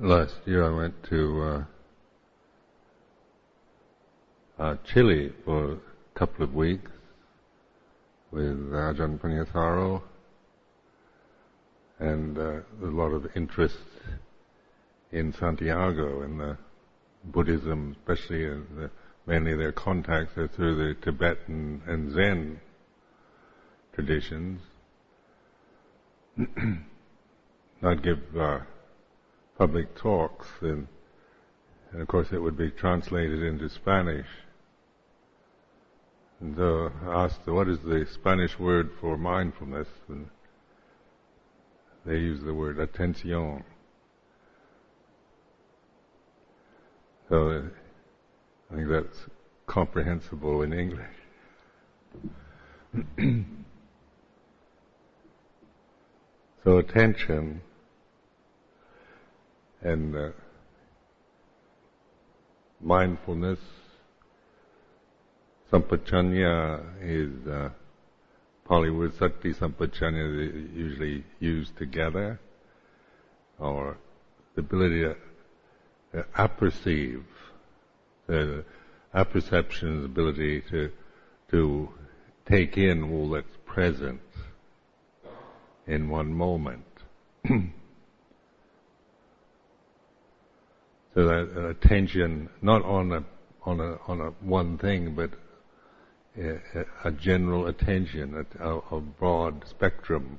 Last year I went to Chile for a couple of weeks with Ajahn Punyataro, and a lot of interest in Santiago and the Buddhism, especially mainly their contacts are through the Tibetan and Zen traditions. I'd give public talks, and of course it would be translated into Spanish. And so I asked, what is the Spanish word for mindfulness? And they use the word atención. So I think that's comprehensible in English. So attention, and mindfulness. Sampajañña is Pali word sati-sampajañña, usually used together, or the ability to apperceive, the apperception's ability to take in all that's present in one moment. So that attention, not on a one thing, but a general attention, a broad spectrum.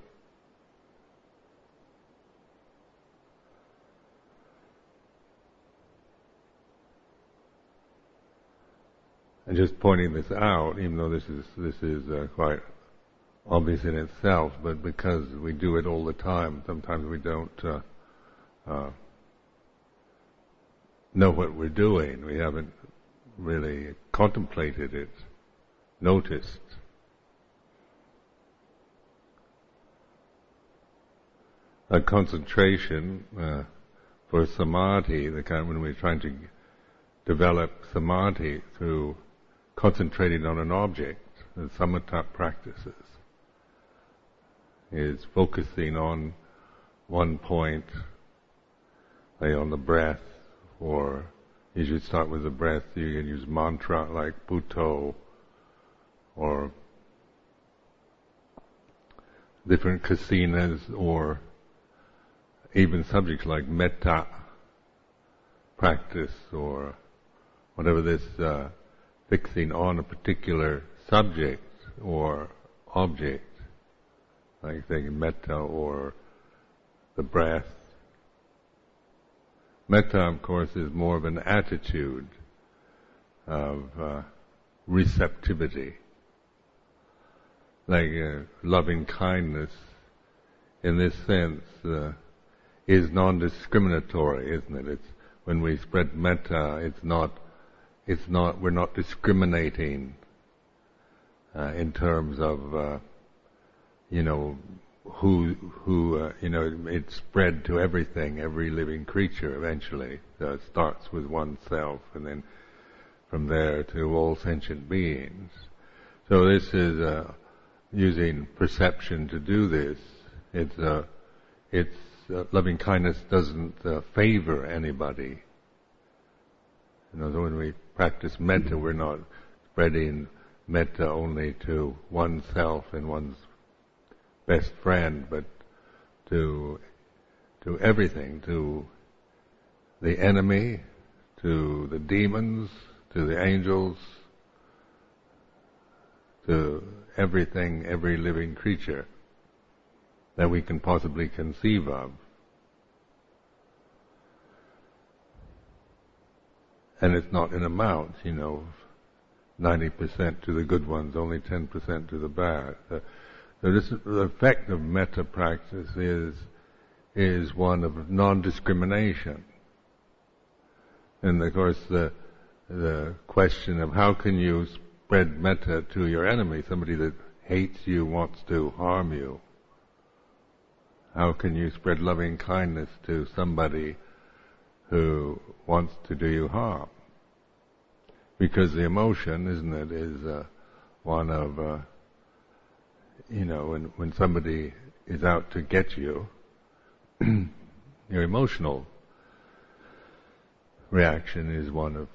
And just pointing this out, even though this is quite obvious in itself, but because we do it all the time, sometimes we don't know what we're doing. We haven't really contemplated it, noticed. A concentration for samadhi, the kind when we're trying to develop samadhi through concentrating on an object, the samatha practices, is focusing on one point, say on the breath, or you should start with the breath. You can use mantra like Bhutto, or different kasinas, or even subjects like metta practice, or whatever this fixing on a particular subject or object, like saying metta or the breath. Metta, of course, is more of an attitude of receptivity, like loving kindness. In this sense, is non-discriminatory, isn't it? It's when we spread metta, it's not. We're not discriminating in terms of it's spread to everything, every living creature eventually. So it starts with oneself, and then from there to all sentient beings. So this is using perception to do this. It's loving kindness doesn't favor anybody. You know, so when we practice metta, we're not spreading metta only to oneself and one's best friend, but to everything, to the enemy, to the demons, to the angels, to everything, every living creature that we can possibly conceive of. And it's not in amount, 90% to the good ones, only 10% to the bad. So this, the effect of metta practice is one of non-discrimination. And of course the question of how can you spread metta to your enemy, somebody that hates you, wants to harm you. How can you spread loving kindness to somebody who wants to do you harm? Because the emotion, isn't it, is one of when somebody is out to get you, you're emotional. reaction is one of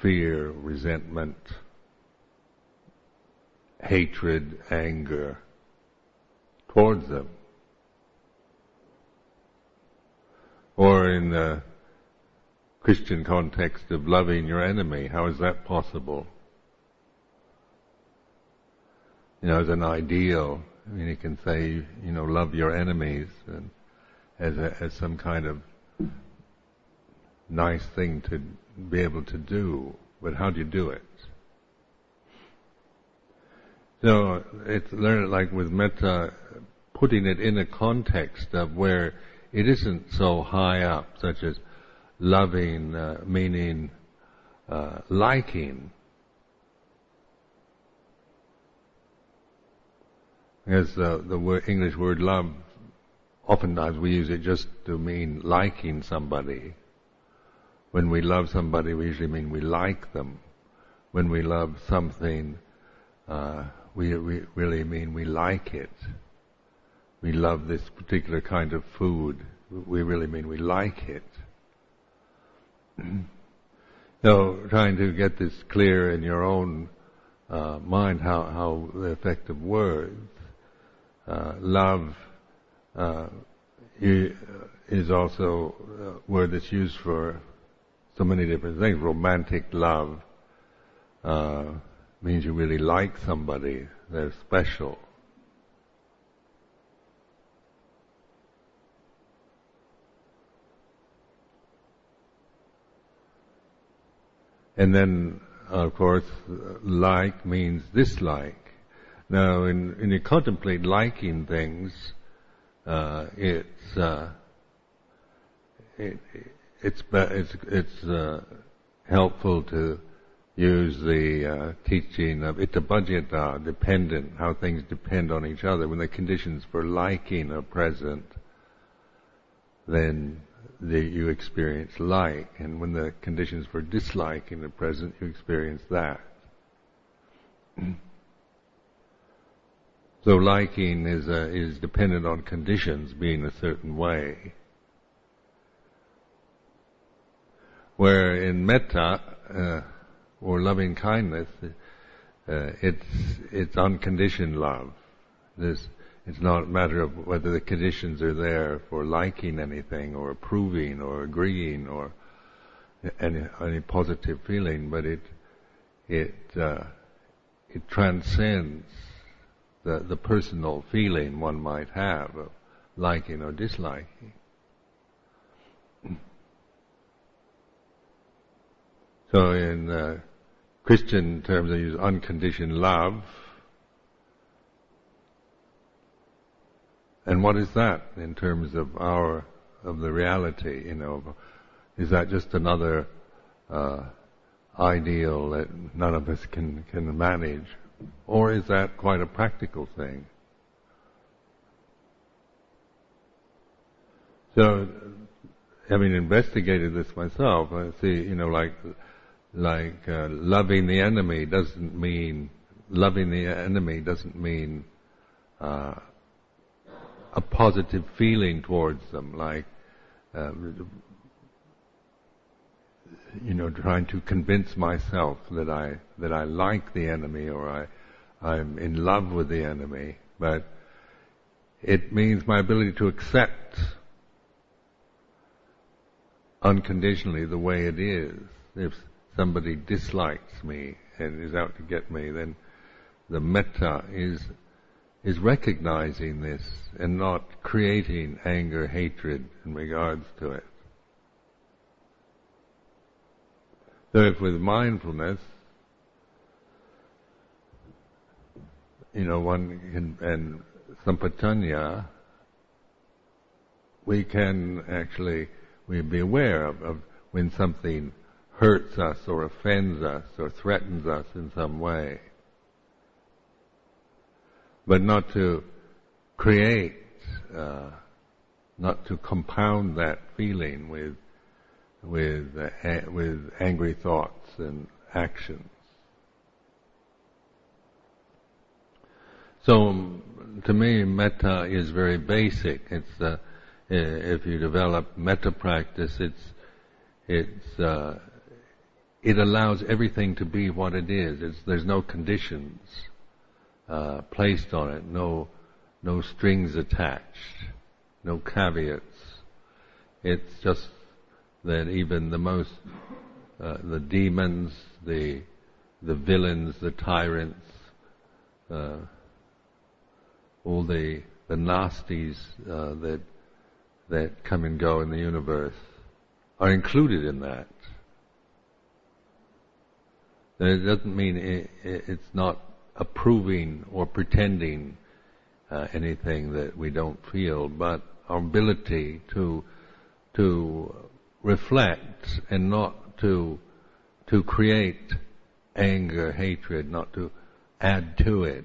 fear, resentment, hatred, anger towards them. Or in the Christian context of loving your enemy, how is that possible? You know, as an ideal, I mean, it can say, you know, love your enemies, and as some kind of nice thing to be able to do, but how do you do it? So it's learned, like with metta, putting it in a context of where it isn't so high up, such as loving, meaning liking. Because the English word love, oftentimes we use it just to mean liking somebody. When we love somebody, we usually mean we like them. When we love something, we really mean we like it. We love this particular kind of food, we really mean we like it. So trying to get this clear in your own mind, how the effect of words. Love is also a word that's used for so many different things. Romantic love means you really like somebody, they're special. And then, of course, like means dislike. Now, when you contemplate liking things, it's helpful to use the teaching of itabhajita, dependent, how things depend on each other. When the conditions for liking are present, then you experience like, and when the conditions for disliking are present, you experience that. So liking is dependent on conditions being a certain way. Where in metta, or loving kindness, it's unconditioned love. It's not a matter of whether the conditions are there for liking anything, or approving, or agreeing, or any positive feeling, but it transcends the personal feeling one might have of liking or disliking. So in Christian terms, they use unconditioned love. And what is that in terms of the reality? You know, is that just another ideal that none of us can manage? Or is that quite a practical thing? So, having investigated this myself, I see, you know, like loving the enemy doesn't mean a positive feeling towards them, like you know, trying to convince myself that I like the enemy, or I'm in love with the enemy, but it means my ability to accept unconditionally the way it is. If somebody dislikes me and is out to get me, then the metta is recognizing this and not creating anger, hatred in regards to it. So if with mindfulness, you know, one can, and sampajañña, we can actually, we be aware of when something hurts us or offends us or threatens us in some way. But not to create, not to compound that feeling with angry thoughts and actions. So, to me, metta is very basic. It's if you develop metta practice, it's It allows everything to be what it is. There's no conditions placed on it, no strings attached, no caveats. It's just that even the most the demons, the villains, the tyrants, all the nasties that come and go in the universe are included in that. And it doesn't mean it's not approving or pretending anything that we don't feel, but our ability to reflect and not to create anger, hatred, not to add to it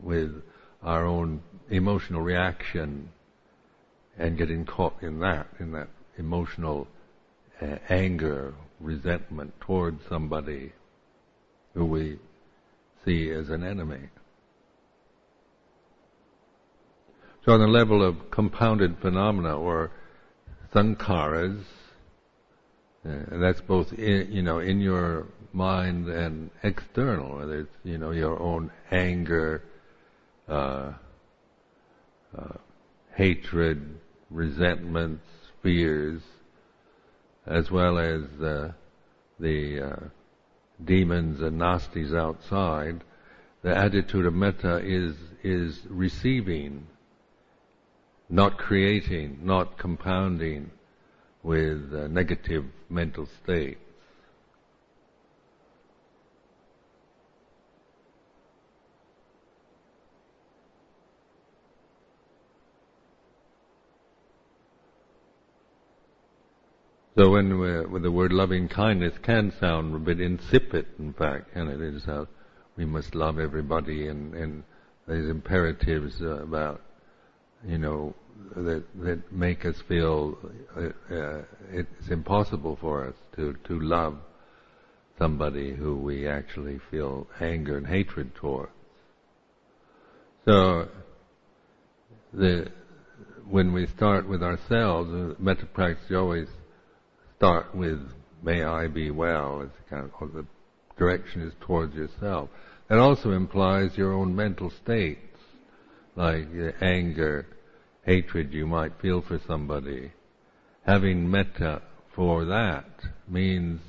with our own emotional reaction and getting caught in that emotional anger, resentment towards somebody who we see as an enemy. So on the level of compounded phenomena or sankharas, and that's both in your mind and external, whether it's your own anger, hatred, resentments, fears, as well as the demons and nasties outside. The attitude of metta is receiving, not creating, not compounding with negative mental states. So when the word loving kindness can sound a bit insipid, in fact, and it is how we must love everybody, and there's imperatives about, that make us feel it's impossible for us to love somebody who we actually feel anger and hatred towards. So when we start with ourselves, metta practice, you always start with "may I be well," as kind of, the direction is towards yourself. That also implies your own mental states, like anger, hatred you might feel for somebody. Having metta for that means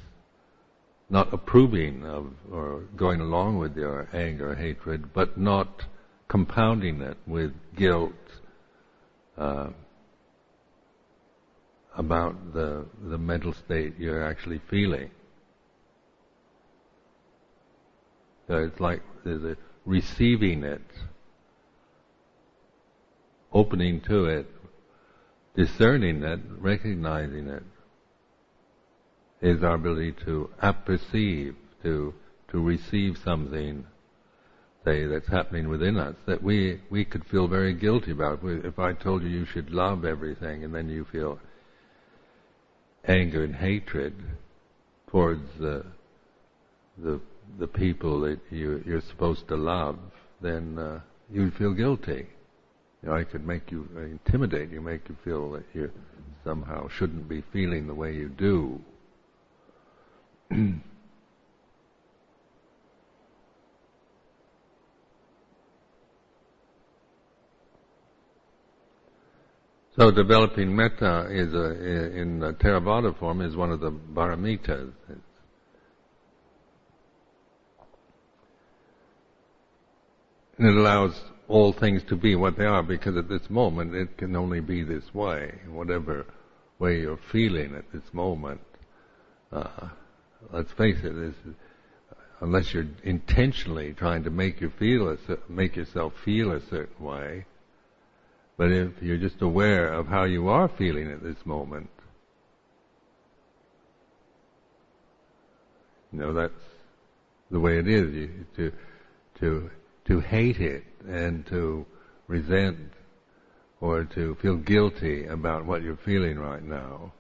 not approving of or going along with your anger, hatred, but not compounding it with guilt, about the mental state you're actually feeling. So it's like the receiving it, opening to it, discerning it, recognizing it, is our ability to apperceive, to receive something, say, that's happening within us, that we could feel very guilty about. If I told you you should love everything, and then you feel anger and hatred towards the people that you're supposed to love, then you'd feel guilty. I could make you intimidate you, make you feel that you somehow shouldn't be feeling the way you do. So developing metta is in the Theravada form is one of the paramitas. And it allows all things to be what they are, because at this moment it can only be this way. Whatever way you're feeling at this moment, let's face it, unless you're intentionally trying to make yourself feel a certain way. But if you're just aware of how you are feeling at this moment, that's the way it is. To hate it and to resent or to feel guilty about what you're feeling right now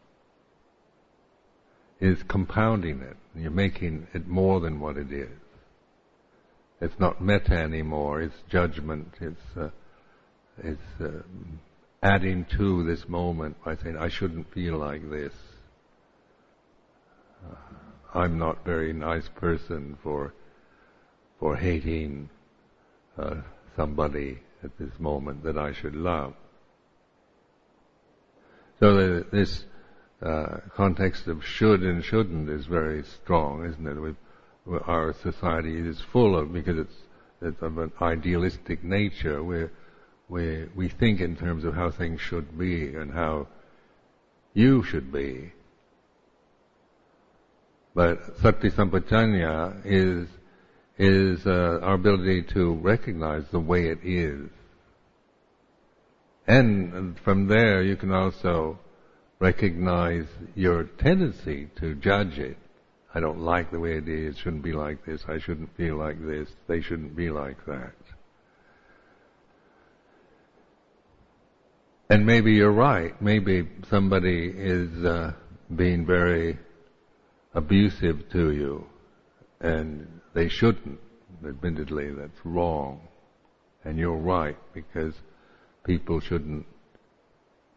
is compounding it. You're making it more than what it is. It's not metta anymore. It's judgment. It's adding to this moment by saying, I shouldn't feel like this. I'm not very nice person for hating somebody at this moment that I should love. So this context of should and shouldn't is very strong, isn't it? Our society is full of, because it's of an idealistic nature, where we think in terms of how things should be and how you should be. But sati-sampajañña is our ability to recognize the way it is. And from there you can also recognize your tendency to judge it. I don't like the way it is, it shouldn't be like this, I shouldn't feel like this, they shouldn't be like that. And maybe you're right, maybe somebody is being very abusive to you, and they shouldn't. Admittedly, that's wrong. And you're right, because people shouldn't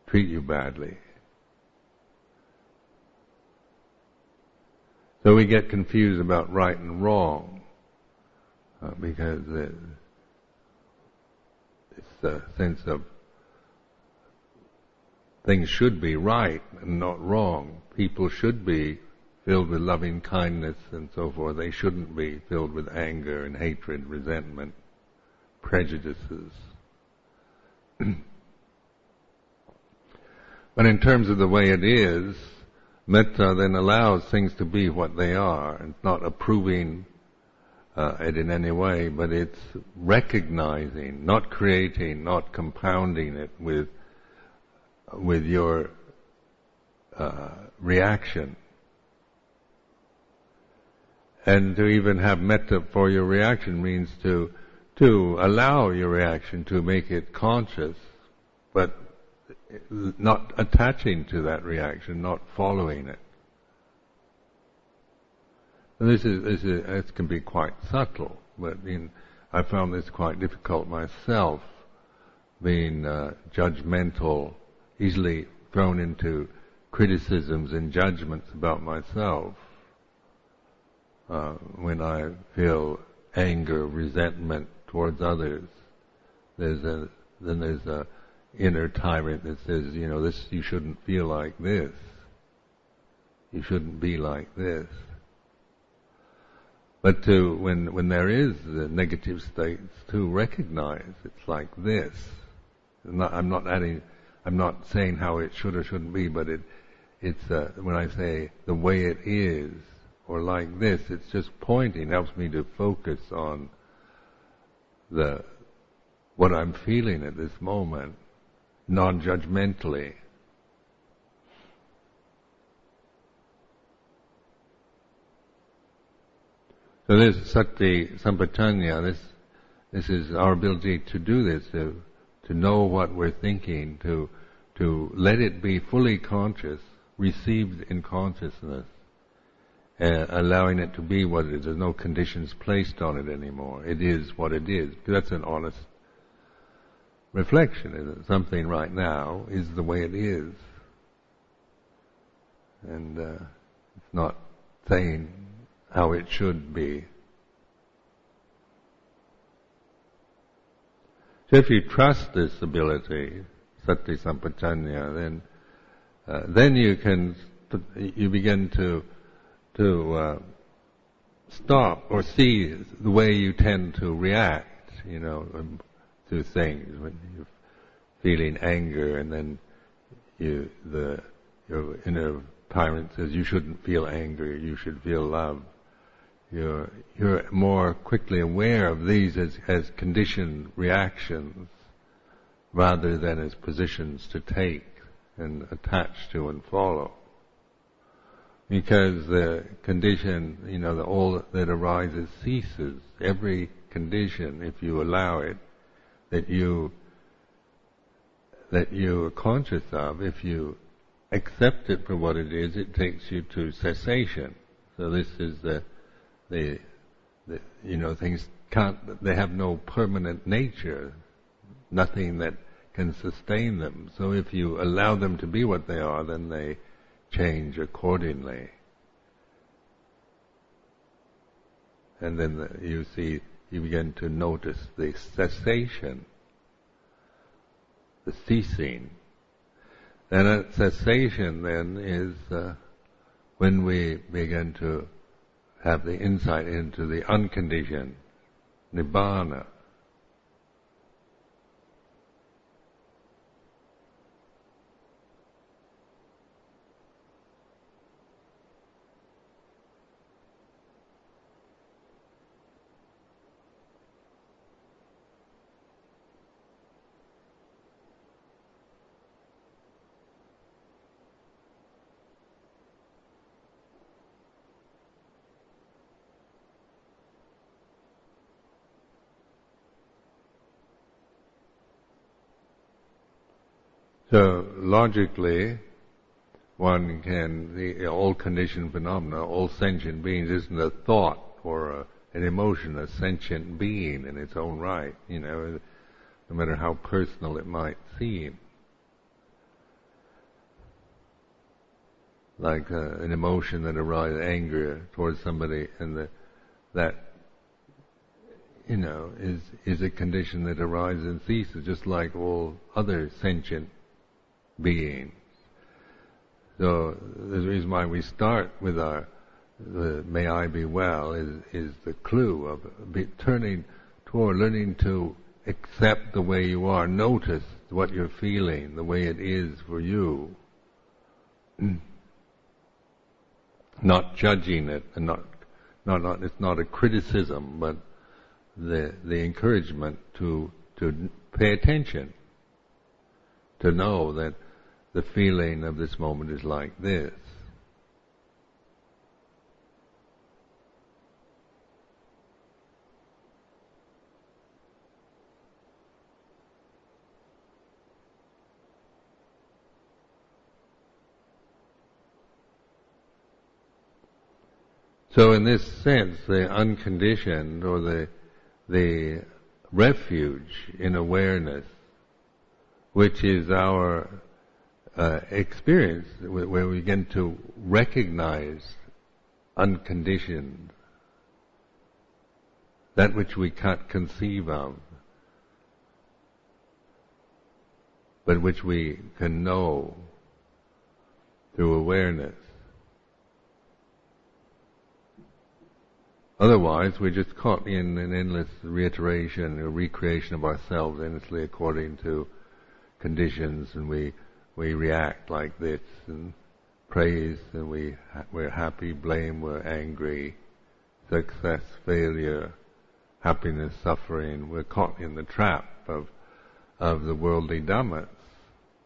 treat you badly. So we get confused about right and wrong, because it's the sense of things should be right and not wrong. People should be filled with loving kindness and so forth. They shouldn't be filled with anger and hatred, resentment, prejudices. But in terms of the way it is, metta then allows things to be what they are. It's not approving it in any way, but it's recognizing, not creating, not compounding it with your reaction. And to even have metta for your reaction means to allow your reaction, to make it conscious, but not attaching to that reaction, not following it. And this can be quite subtle, but I found this quite difficult myself, being judgmental, easily thrown into criticisms and judgments about myself when I feel anger, resentment towards others. There's an inner tyrant that says, this, you shouldn't feel like this, you shouldn't be like this. But when there is the negative states, to recognize it's like this. I'm not saying how it should or shouldn't be, but it's when I say the way it is or like this, it's just pointing, helps me to focus on what I'm feeling at this moment, non-judgmentally. So this sati-sampajañña, this is our ability to do this, to know what we're thinking, to let it be fully conscious, received in consciousness, allowing it to be what it is. There's no conditions placed on it anymore. It is what it is. That's an honest reflection, is that something right now is the way it is. And it's not saying how it should be. So if you trust this ability, sati-sampajañña, then you begin to stop or see the way you tend to react, to things. When you're feeling anger, and then your inner tyrant says you shouldn't feel anger, you should feel love. You're more quickly aware of these as conditioned reactions, rather than as positions to take and attach to and follow. Because the condition, all that arises ceases. Every condition, if you allow it, that you are conscious of, if you accept it for what it is, it takes you to cessation. So this is things can't, they have no permanent nature, nothing that can sustain them. So if you allow them to be what they are, then they change accordingly. And then you see, you begin to notice the cessation, the ceasing. And a cessation then is when we begin to have the insight into the unconditioned nibbana. So logically, one can, all conditioned phenomena, all sentient beings isn't a thought or an emotion, a sentient being in its own right, you know, no matter how personal it might seem. Like an emotion that arises, anger towards somebody, and that, you know, is a condition that arises and ceases, just like all other sentient being. So the reason why we start with the "May I be well" is the clue of turning toward learning to accept the way you are, notice what you're feeling, the way it is for you, not judging it, and not it's not a criticism, but the encouragement to pay attention, to know that the feeling of this moment is like this. So in this sense, the unconditioned, or the refuge in awareness, which is our experience, where we begin to recognize unconditioned, that which we can't conceive of, but which we can know through awareness. Otherwise, we're just caught in an endless reiteration or recreation of ourselves endlessly according to conditions, and we react like this, and praise, and we're happy, blame, we're angry, success, failure, happiness, suffering. We're caught in the trap of the worldly dhammas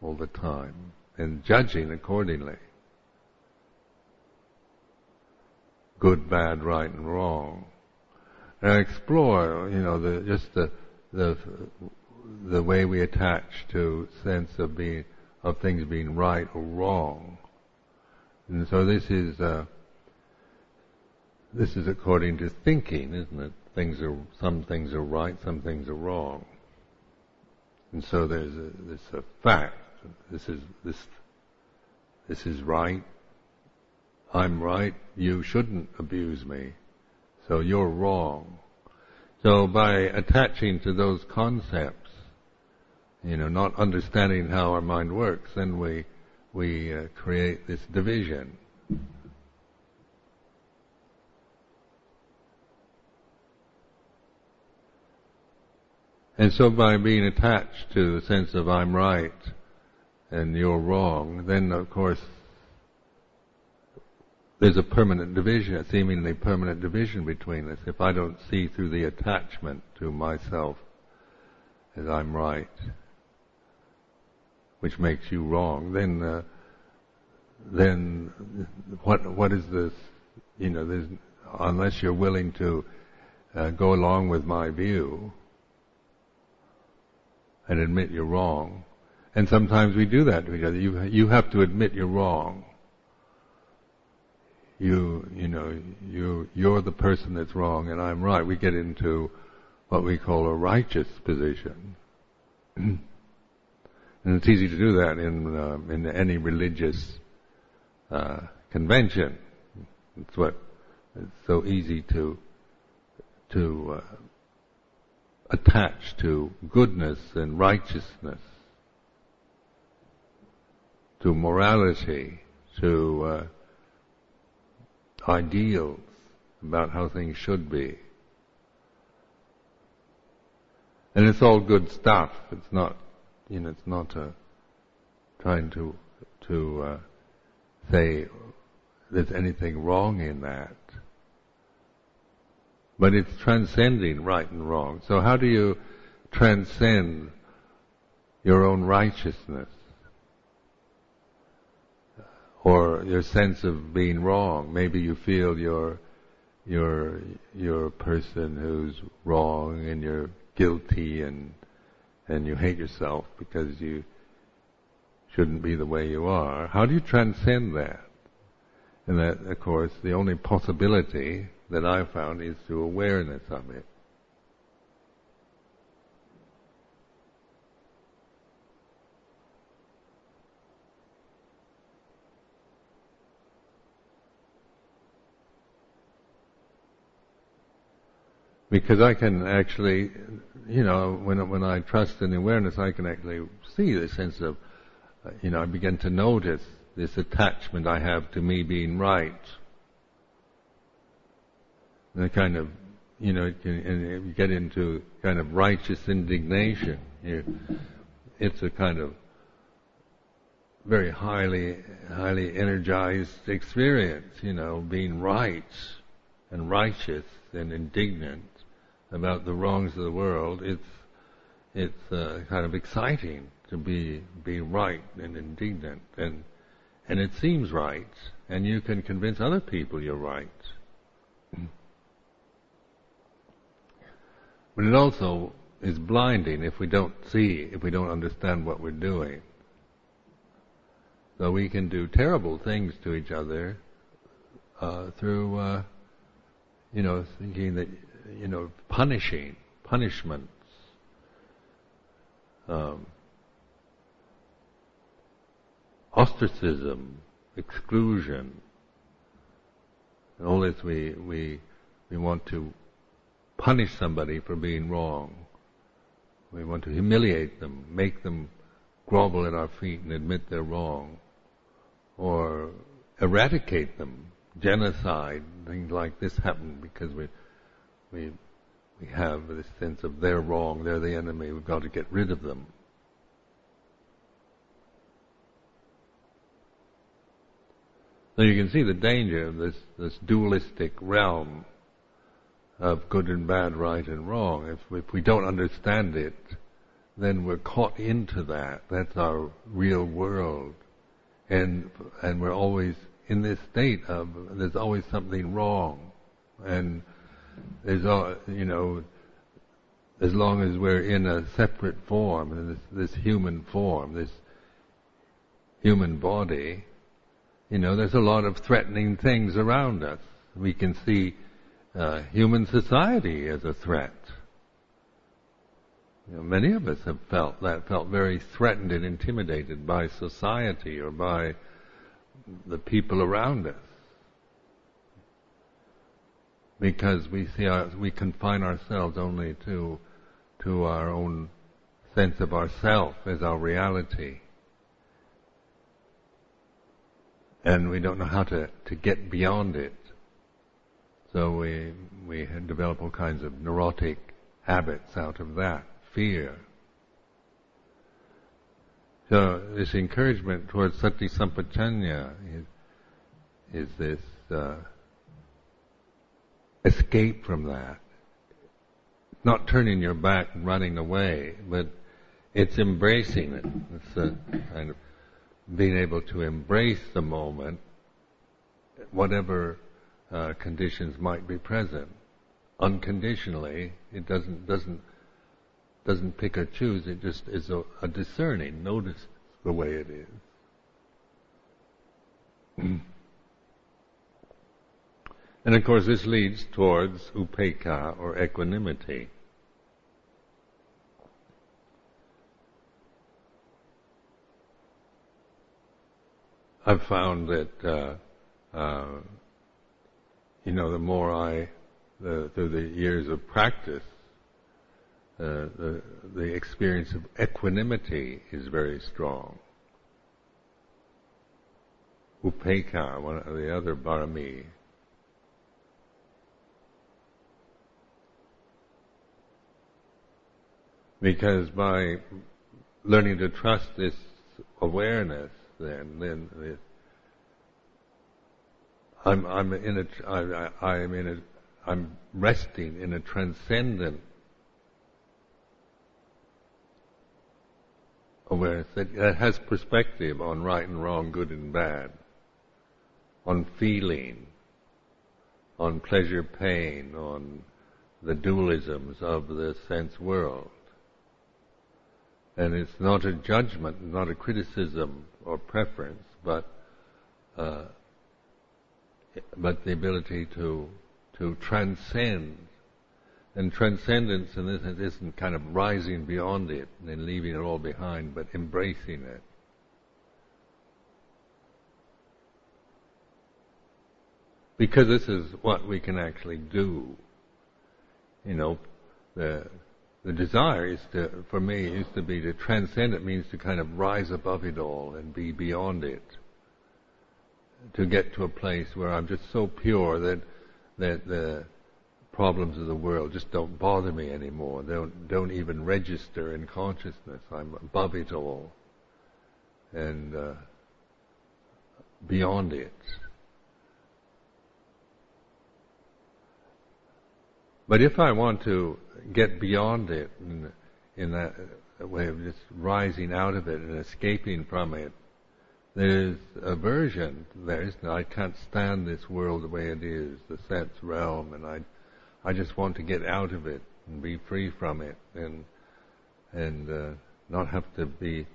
all the time, and judging accordingly. Good, bad, right, and wrong. And I explore, you know, the way we attach to sense of things being right or wrong. And so this is according to thinking, isn't it? Some things are right, some things are wrong. And so there's a fact. This is right. I'm right. You shouldn't abuse me. So you're wrong. So by attaching to those concepts, you know, not understanding how our mind works, then we create this division. And so by being attached to the sense of I'm right and you're wrong, then of course there's a permanent division, a seemingly permanent division between us. If I don't see through the attachment to myself as I'm right, which makes you wrong, then what is this? You know, unless you're willing to go along with my view and admit you're wrong, and sometimes we do that to each other. You have to admit you're wrong. You're the person that's wrong, and I'm right. We get into what we call a righteous position. And it's easy to do that in any religious convention. It's so easy to to attach to goodness and righteousness, to morality, to ideals about how things should be. And it's all good stuff. It's not, it's not trying to say there's anything wrong in that. But it's transcending right and wrong. So how do you transcend your own righteousness or your sense of being wrong? Maybe you feel you're a person who's wrong and you're guilty and you hate yourself because you shouldn't be the way you are. How do you transcend that? And that, of course, the only possibility that I found is through awareness of it. Because I can actually, when I trust in awareness, I can actually see the sense of, I begin to notice this attachment I have to me being right. And you get into kind of righteous indignation. It's a kind of very highly energized experience, being right and righteous and indignant about the wrongs of the world. It's kind of exciting to be right and indignant, and it seems right, and you can convince other people you're right. But it also is blinding if we don't understand what we're doing. So we can do terrible things to each other through, thinking that, punishments. Ostracism, exclusion, and all this we want to punish somebody for being wrong. We want to humiliate them, make them grovel at our feet and admit they're wrong, or eradicate them, genocide, things like this happen because we have this sense of they're wrong, they're the enemy, we've got to get rid of them. So you can see the danger of this dualistic realm of good and bad, right and wrong. If we don't understand it, then we're caught into that. That's our real world. And we're always in this state of, there's always something wrong. And there's, as long as we're in a separate form, this human form, this human body, there's a lot of threatening things around us. We can see human society as a threat. Many of us have felt very threatened and intimidated by society or by the people around us, because we confine ourselves only to our own sense of ourself as our reality. And we don't know how to get beyond it. So we develop all kinds of neurotic habits out of that, fear. So this encouragement towards sati-sampajañña is this escape from that. Not turning your back and running away, but it's embracing it. It's a kind of being able to embrace the moment, whatever conditions might be present, unconditionally. It doesn't pick or choose. It just is a discerning, notice the way it is. And of course, this leads towards upekkhā or equanimity. I've found that the more I through the years of practice, the experience of equanimity is very strong. Upekkhā, one of the other pāramī. Because by learning to trust this awareness, then this, I'm resting in a transcendent awareness that has perspective on right and wrong, good and bad, on feeling, on pleasure, pain, on the dualisms of the sense world. And it's not a judgment, not a criticism or preference, but the ability to transcend. And transcendence in this sense isn't kind of rising beyond it and leaving it all behind, but embracing it. Because this is what we can actually do. You know, the desire is to, for me, is to be, to transcend it means to kind of rise above it all and be beyond it. To get to a place where I'm just so pure that the problems of the world just don't bother me anymore. They don't even register in consciousness. I'm above it all and beyond it. But if I want to get beyond it in that way of just rising out of it and escaping from it, there's aversion. I can't stand this world the way it is, the sense realm, and I just want to get out of it and be free from it, and not have to be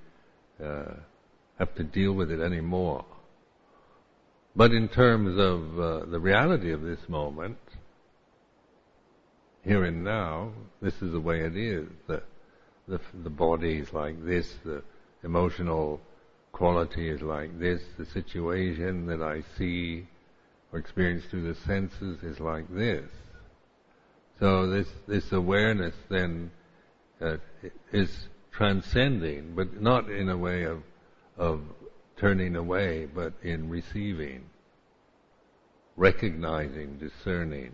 have to deal with it anymore. But in terms of the reality of this moment, here and now, this is the way it is. The body is like this. The emotional quality is like this. The situation that I see or experience through the senses is like this. So this awareness then is transcending, but not in a way of turning away, but in receiving, recognizing, discerning.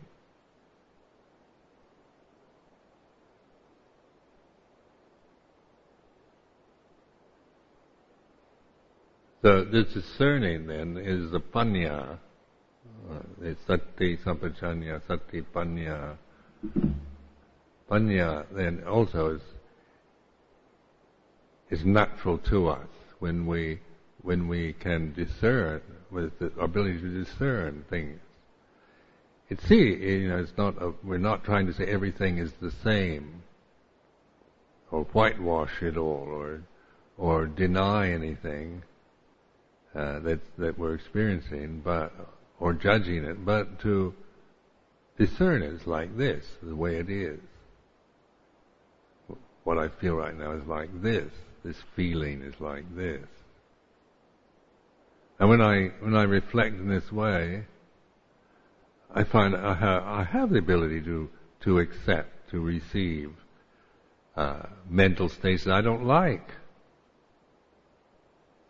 So this discerning then is the paññā, the sati-sampajañña, sati-paññā. Paññā then also is natural to us when we can discern, with the ability to discern things. It's not we're not trying to say everything is the same, or whitewash it all, or deny anything. That we're experiencing, or judging it, but to discern it is like this, the way it is. What I feel right now is like this. This feeling is like this. And when I reflect in this way, I find I have the ability to accept, to receive mental states that I don't like,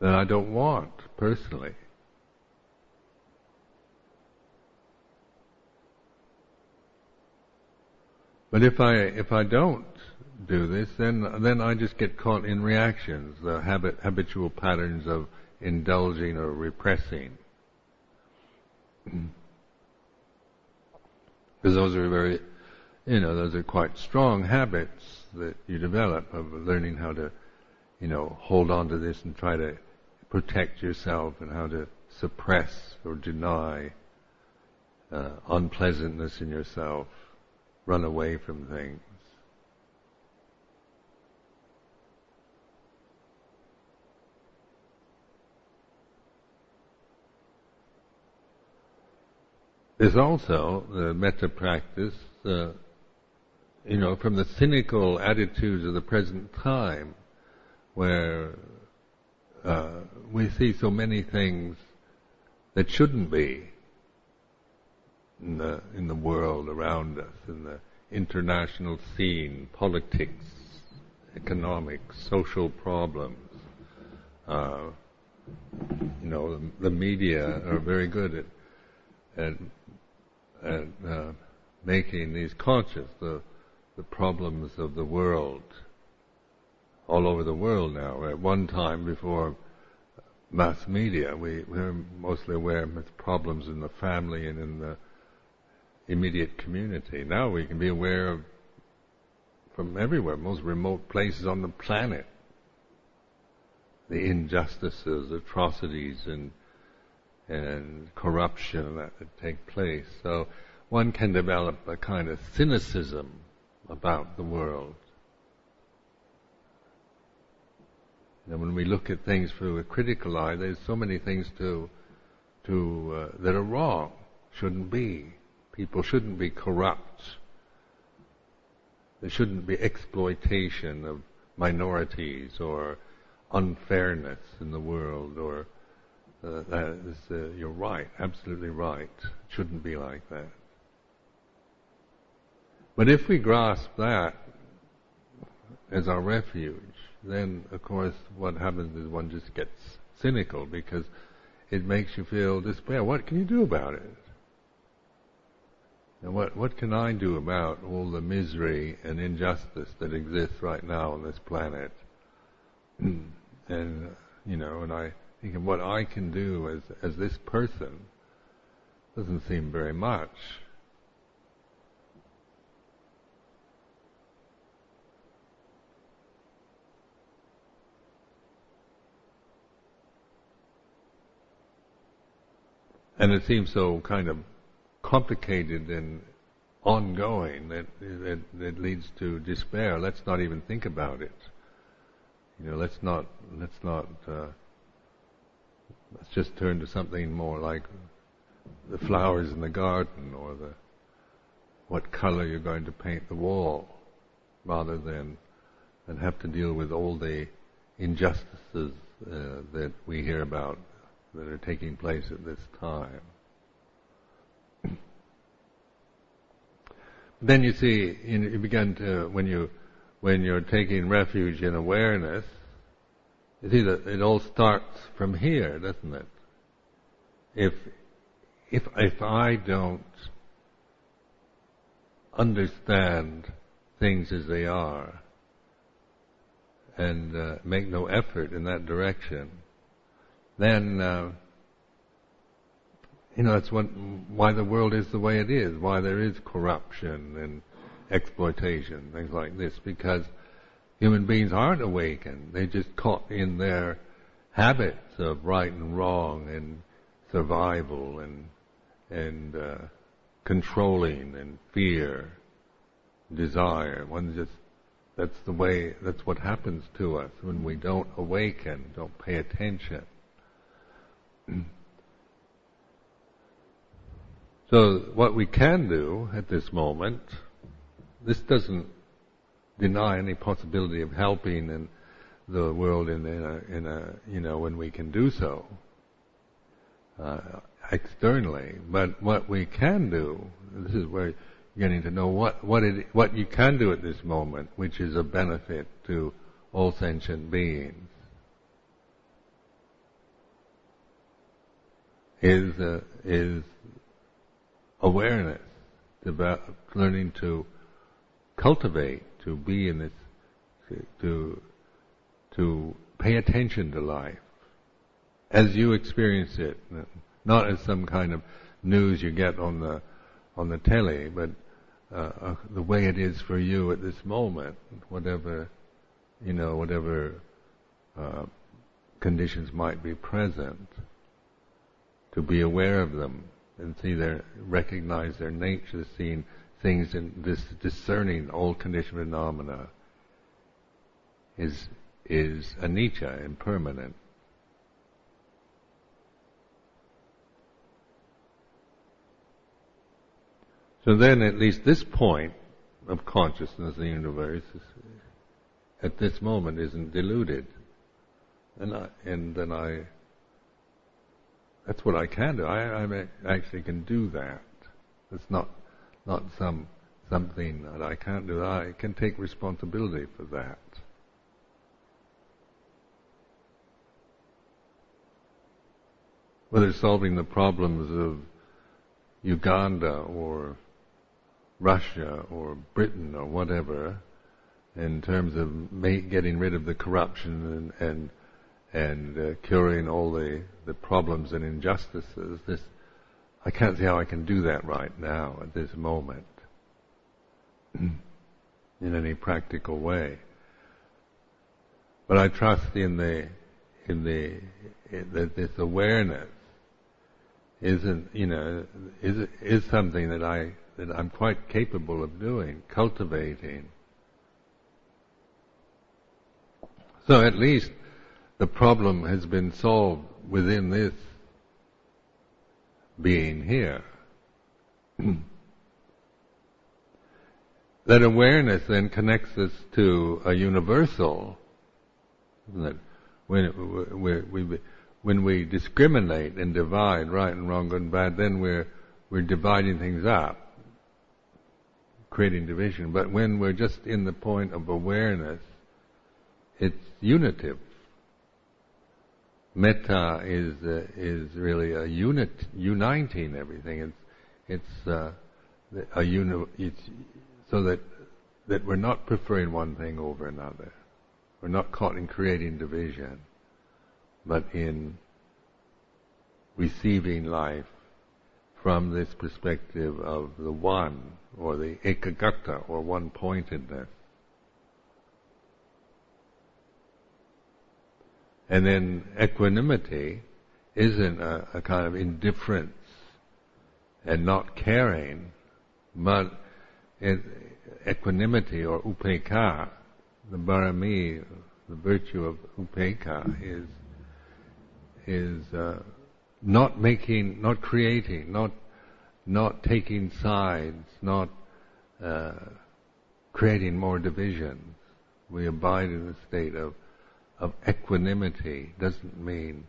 that I don't want personally. But if I don't do this, then I just get caught in reactions, the habitual patterns of indulging or repressing, because those are those are quite strong habits that you develop, of learning how to, hold on to this and try to protect yourself, and how to suppress or deny unpleasantness in yourself, run away from things. There's also the metta practice, from the cynical attitudes of the present time, where we see so many things that shouldn't be, in the world around us, in the international scene, politics, economics, social problems. The media are very good at making these conscious, the problems of the world, all over the world now. At one time, before mass media, we were mostly aware of problems in the family and in the immediate community. Now we can be aware of, from everywhere, most remote places on the planet, the injustices, atrocities, and corruption that take place. So one can develop a kind of cynicism about the world. And when we look at things through a critical eye, there's so many things that are wrong, shouldn't be. People shouldn't be corrupt. There shouldn't be exploitation of minorities or unfairness in the world, or you're right, absolutely right. It shouldn't be like that. But if we grasp that as our refuge, then of course what happens is one just gets cynical, because it makes you feel despair. What can you do about it? And what can I do about all the misery and injustice that exists right now on this planet? And I think of what I can do as this person doesn't seem very much. And it seems so kind of complicated and ongoing that it leads to despair. Let's not even think about it. Let's just turn to something more like the flowers in the garden, or what color you're going to paint the wall, rather than have to deal with all the injustices that we hear about that are taking place at this time. Then you see, you begin to, when you're taking refuge in awareness, you see that it all starts from here, doesn't it? If I don't understand things as they are, and make no effort in that direction, then that's why the world is the way it is, why there is corruption and exploitation, things like this, because human beings aren't awakened. They're just caught in their habits of right and wrong and survival and controlling and fear, desire. That's the way, that's what happens to us when we don't awaken, don't pay attention. So what we can do at this moment, this doesn't deny any possibility of helping in the world in a when we can do so externally. But what we can do, this is where you're getting to know what you can do at this moment, which is a benefit to all sentient beings, is awareness, learning to cultivate, to be in this, to pay attention to life as you experience it, not as some kind of news you get on the telly, but the way it is for you at this moment, whatever conditions might be present, to be aware of them. And recognize their nature, seeing things in this, discerning all conditioned phenomena is Anicca, impermanent. So then, at least this point of consciousness in the universe, at this moment, isn't deluded, and then that's what I can do. I actually can do that. It's not something that I can't do. I can take responsibility for that. Whether solving the problems of Uganda or Russia or Britain or whatever, in terms of getting rid of the corruption and curing all the problems and injustices, I can't see how I can do that right now at this moment in any practical way. But I trust that this awareness is something that I'm quite capable of doing, cultivating. So at least the problem has been solved within this being here. That awareness then connects us to a universal. That when we discriminate and divide right and wrong, good and bad, then we're dividing things up, creating division. But when we're just in the point of awareness, it's unitive. Metta is really a unit, uniting everything. It's so that we're not preferring one thing over another. We're not caught in creating division, but in receiving life from this perspective of the one, or the ekaggatā, or one-pointedness. And then equanimity isn't a kind of indifference and not caring, but equanimity or upekkhā, the pāramī, the virtue of upekkhā is not making, not creating, not taking sides, not creating more divisions. We abide in a state of equanimity. Doesn't mean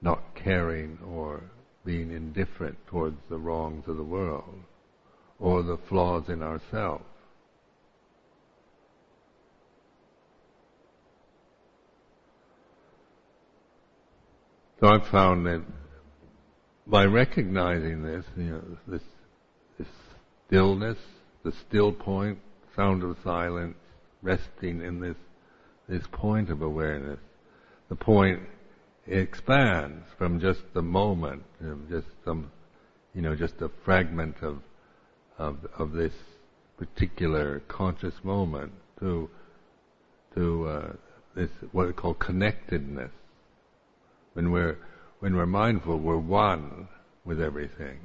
not caring or being indifferent towards the wrongs of the world or the flaws in ourselves. So I've found that by recognizing this, this stillness, the still point, sound of silence, resting in this point of awareness, the point expands from just the moment, just some, just a fragment of this particular conscious moment to this what we call connectedness. When we're mindful, we're one with everything.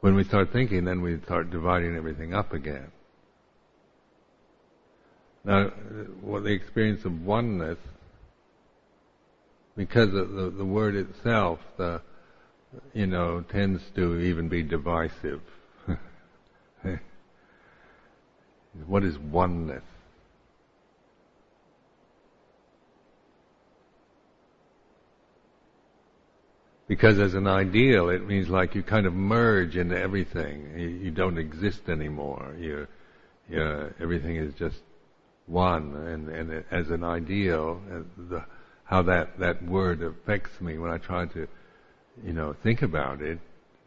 When we start thinking, then we start dividing everything up again. Now, the experience of oneness, because of the word itself, tends to even be divisive. What is oneness? Because as an ideal, it means like you kind of merge into everything. You don't exist anymore. Everything is just one. And as an ideal, how that word affects me when I try to, think about it,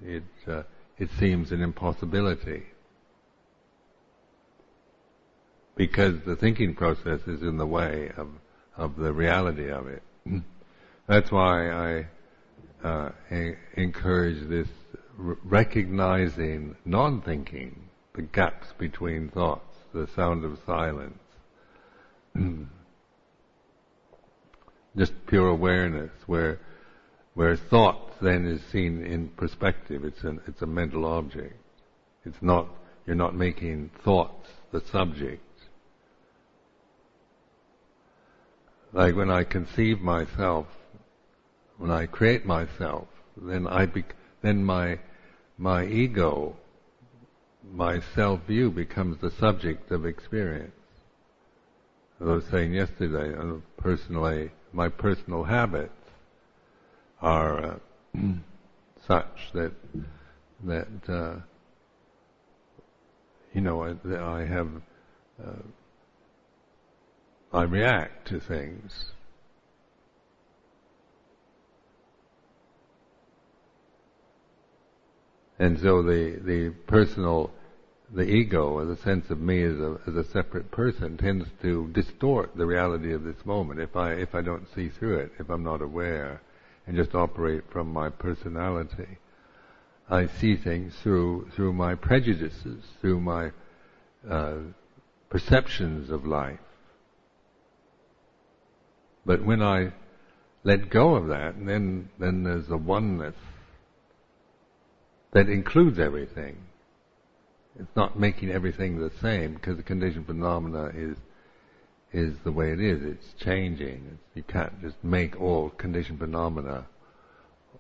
it seems an impossibility. Because the thinking process is in the way of the reality of it. That's why I encourage this recognizing non-thinking, the gaps between thoughts, the sound of silence, just pure awareness, where thought then is seen in perspective. It's a mental object. It's not, you're not making thoughts the subject. Like when I conceive myself, when I create myself, then my ego, my self-view becomes the subject of experience. As I was saying yesterday, my personal habits are such that I react to things. And so the personal, the ego, or the sense of me as a separate person, tends to distort the reality of this moment. If I don't see through it, if I'm not aware, and just operate from my personality, I see things through my prejudices, through my perceptions of life. But when I let go of that, then there's the oneness that includes everything. It's not making everything the same, because the conditioned phenomena is the way it is. It's changing. You can't just make all conditioned phenomena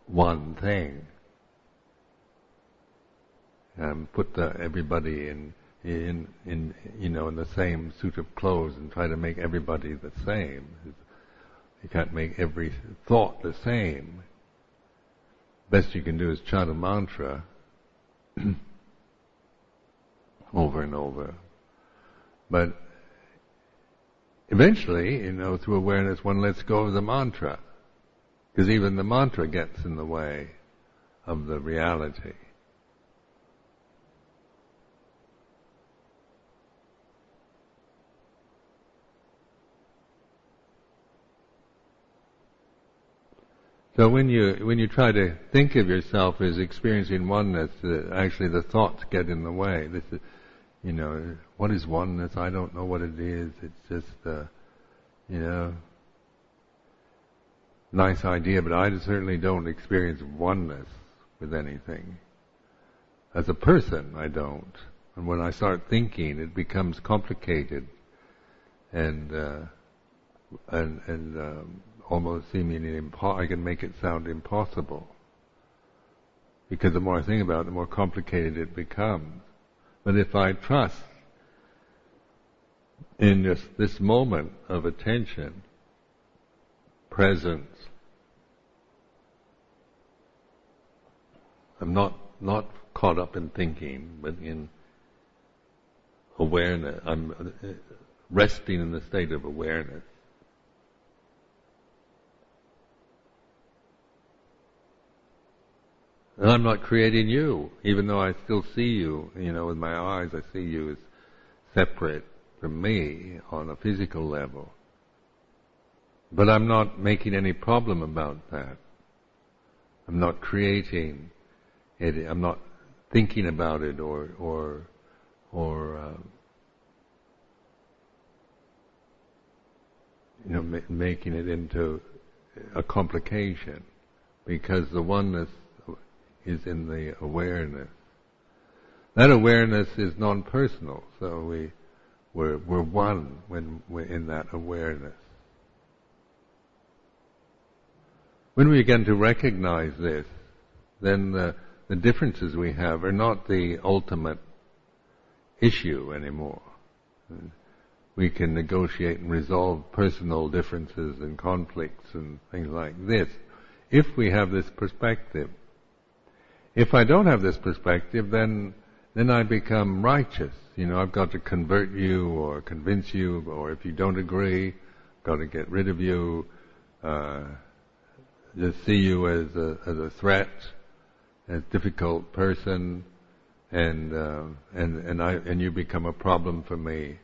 one thing. Put everybody in the same suit of clothes and try to make everybody the same. You can't make every thought the same. Best you can do is chant a mantra over and over. But eventually, through awareness, one lets go of the mantra, because even the mantra gets in the way of the reality. So when you try to think of yourself as experiencing oneness, actually the thoughts get in the way. This is, what is oneness? I don't know what it is. It's just, nice idea, but I certainly don't experience oneness with anything. As a person, I don't. And when I start thinking, it becomes complicated and almost seemingly I can make it sound impossible. Because the more I think about it, the more complicated it becomes. But if I trust in just this moment of attention, presence, I'm not caught up in thinking, but in awareness. I'm resting in the state of awareness. And I'm not creating you, even though I still see you, with my eyes I see you as separate from me on a physical level. But I'm not making any problem about that. I'm not creating it, I'm not thinking about it or making it into a complication, because the oneness is in the awareness. That awareness is non-personal, so we're one when we're in that awareness. When we begin to recognize this, then the differences we have are not the ultimate issue anymore. We can negotiate and resolve personal differences and conflicts and things like this, if we have this perspective. If I don't have this perspective, then I become righteous. I've got to convert you or convince you, or if you don't agree, I've got to get rid of you, just see you as a threat, as difficult person, and you become a problem for me.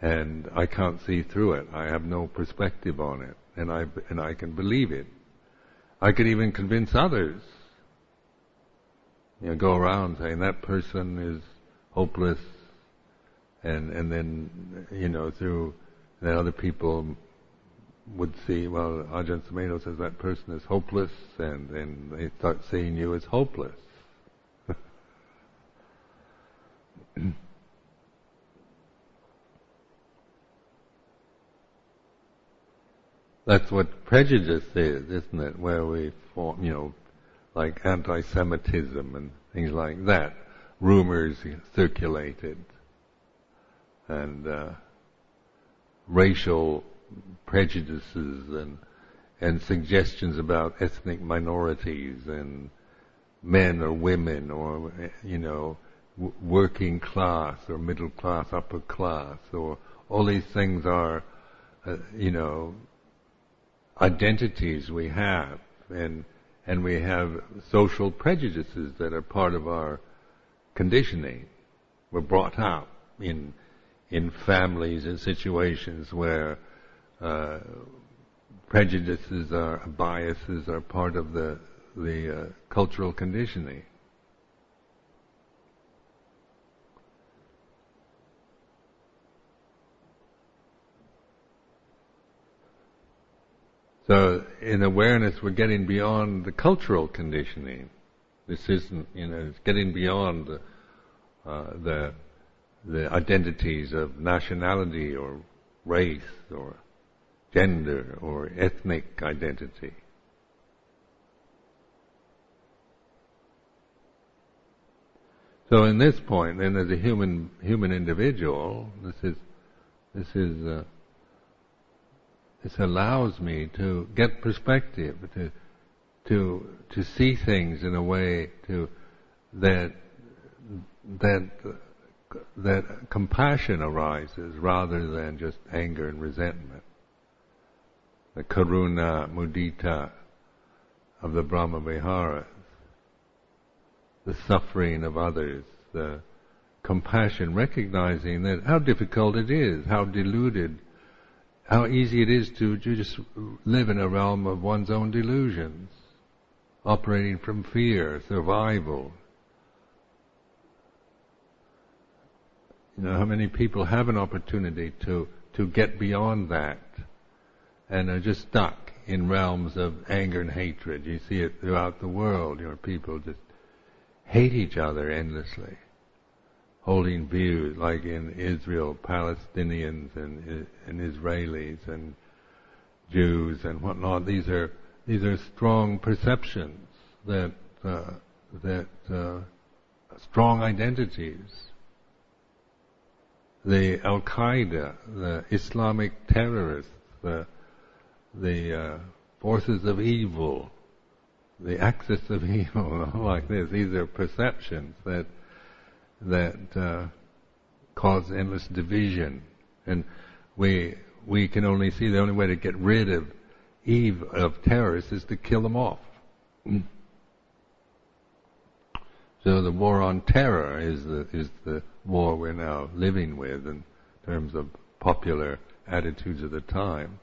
And I can't see through it. I have no perspective on it, and I can believe it. I could even convince others. Go around saying that person is hopeless, and then through that other people would see, well, Ajahn Sumedho says that person is hopeless, and then they start seeing you as hopeless. That's what prejudice is, isn't it? Where we form, like anti-Semitism and things like that. Rumors circulated, and racial prejudices, and and suggestions about ethnic minorities and men or women or, you know, working class or middle class, upper class, or all these things are, you know, identities we have, and we have social prejudices that are part of our conditioning. We're brought up in families and situations where prejudices or biases are part of the cultural conditioning. So in awareness, we're getting beyond the cultural conditioning. This isn't, you know, it's getting beyond the identities of nationality or race or gender or ethnic identity. So in this point, then, as a human individual, this allows me to get perspective, to see things in a way that compassion arises rather than just anger and resentment. The karuna, mudita of the Brahma Viharas, the suffering of others, the compassion, recognizing that how difficult it is, how deluded, how easy it is to just live in a realm of one's own delusions, operating from fear, survival. You know, how many people have an opportunity to get beyond that and are just stuck in realms of anger and hatred? You see it throughout the world. You know, people just hate each other endlessly, holding views like in Israel, Palestinians and Israelis and Jews and whatnot. These are strong perceptions that strong identities. The Al Qaeda, the Islamic terrorists, the forces of evil, the axis of evil, like this. These are perceptions that cause endless division, and we can only see the only way to get rid of terrorists is to kill them off. So the war on terror is the war we're now living with in terms of popular attitudes of the time.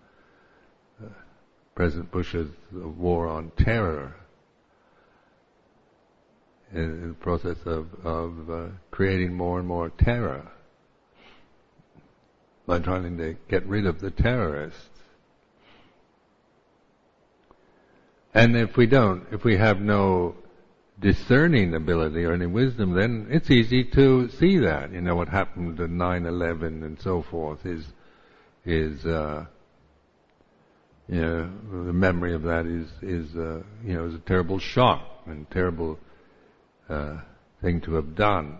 President Bush's war on terror in the process of creating more and more terror by trying to get rid of the terrorists. And if we have no discerning ability or any wisdom, then it's easy to see that. You know, what happened in 9/11 and so forth is you know, the memory of that is you know, is a terrible shock and terrible thing to have done.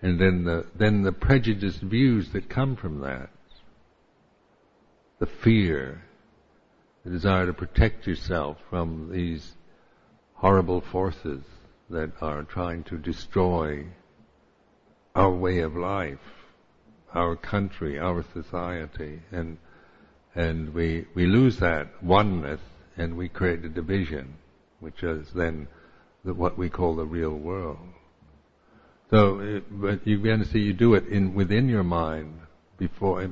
And then the prejudiced views that come from that, the fear, the desire to protect yourself from these horrible forces that are trying to destroy our way of life, our country, our society, and we lose that oneness and we create a division, which is then what we call the real world. So, but you begin to see you do it within your mind before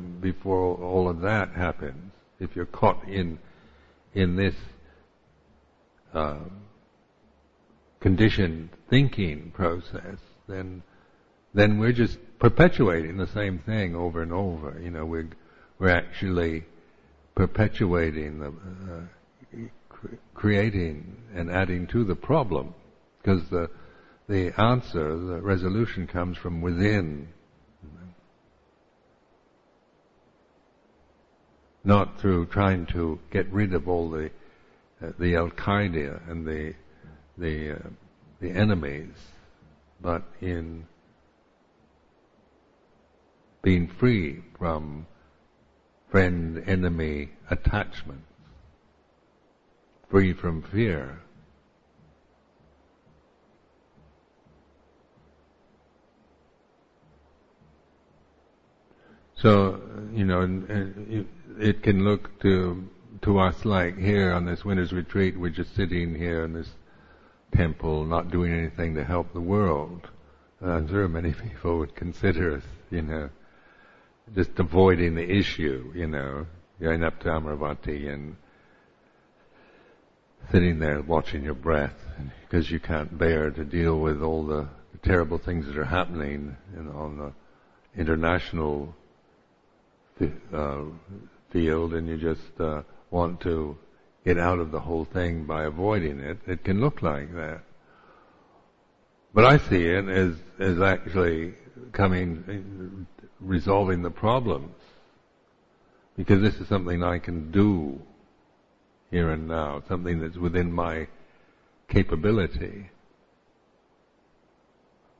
all of that happens. If you're caught in this conditioned thinking process, then we're just perpetuating the same thing over and over. You know, we're actually perpetuating creating and adding to the problem, because the answer, the resolution, comes from within, not through trying to get rid of all the Al Qaeda and the enemies, but in being free from friend-enemy attachments. free from fear. So, you know, it can look to us like here on this winter's retreat, we're just sitting here in this temple, not doing anything to help the world. I'm sure many people would consider us, you know, just avoiding the issue, you know, going up to Amaravati and sitting there watching your breath because you can't bear to deal with all the terrible things that are happening on the international field, and you just want to get out of the whole thing by avoiding it. It can look like that. But I see it as actually resolving the problems, because this is something I can do here and now, something that's within my capability.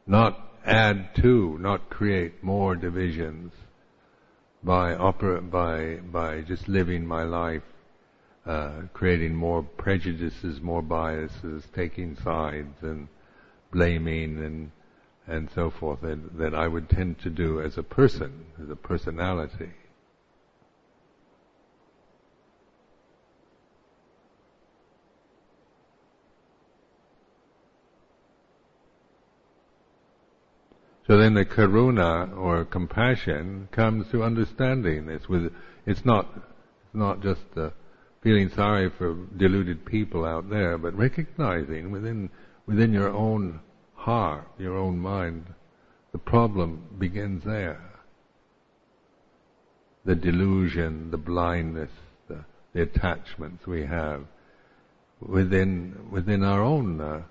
Not add to, not create more divisions by just living my life, creating more prejudices, more biases, taking sides and blaming and so forth that I would tend to do as a person, as a personality. So then the karuna, or compassion, comes through understanding. It's not just feeling sorry for deluded people out there, but recognizing within your own heart, your own mind, the problem begins there. The delusion, the blindness, the attachments we have within our own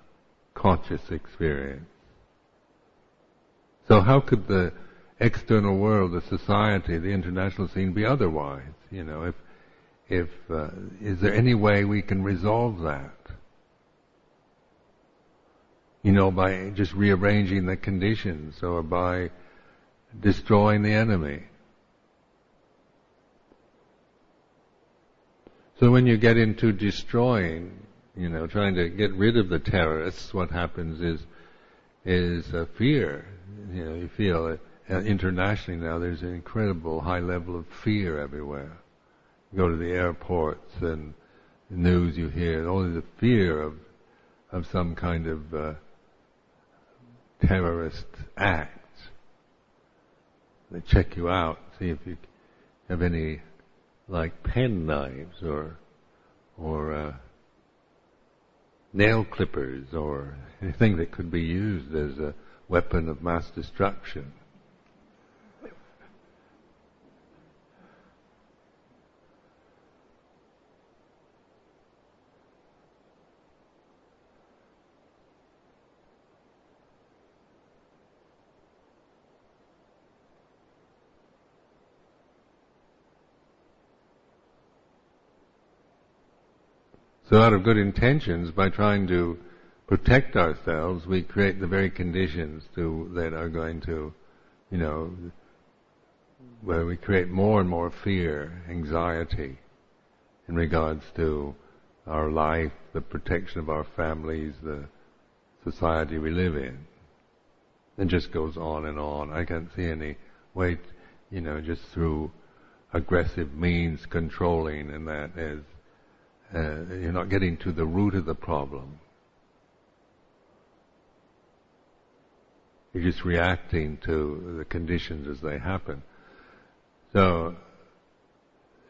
conscious experience. So how could the external world, the society, the international scene be otherwise? You know, if is there any way we can resolve that? You know, by just rearranging the conditions, or by destroying the enemy. So when you get into destroying, you know, trying to get rid of the terrorists, what happens is fear. You know, you feel internationally now there's an incredible high level of fear everywhere. You go to the airports and the news you hear, all the fear of some kind of terrorist act. They check you out, see if you have any like pen knives or nail clippers or anything that could be used as a weapon of mass destruction. So out of good intentions, by trying to protect ourselves, we create the very conditions that are going to, you know, where we create more and more fear, anxiety in regards to our life, the protection of our families, the society we live in. It just goes on and on. I can't see any way, you know, just through aggressive means, controlling, and that is, you're not getting to the root of the problem. You're just reacting to the conditions as they happen. So,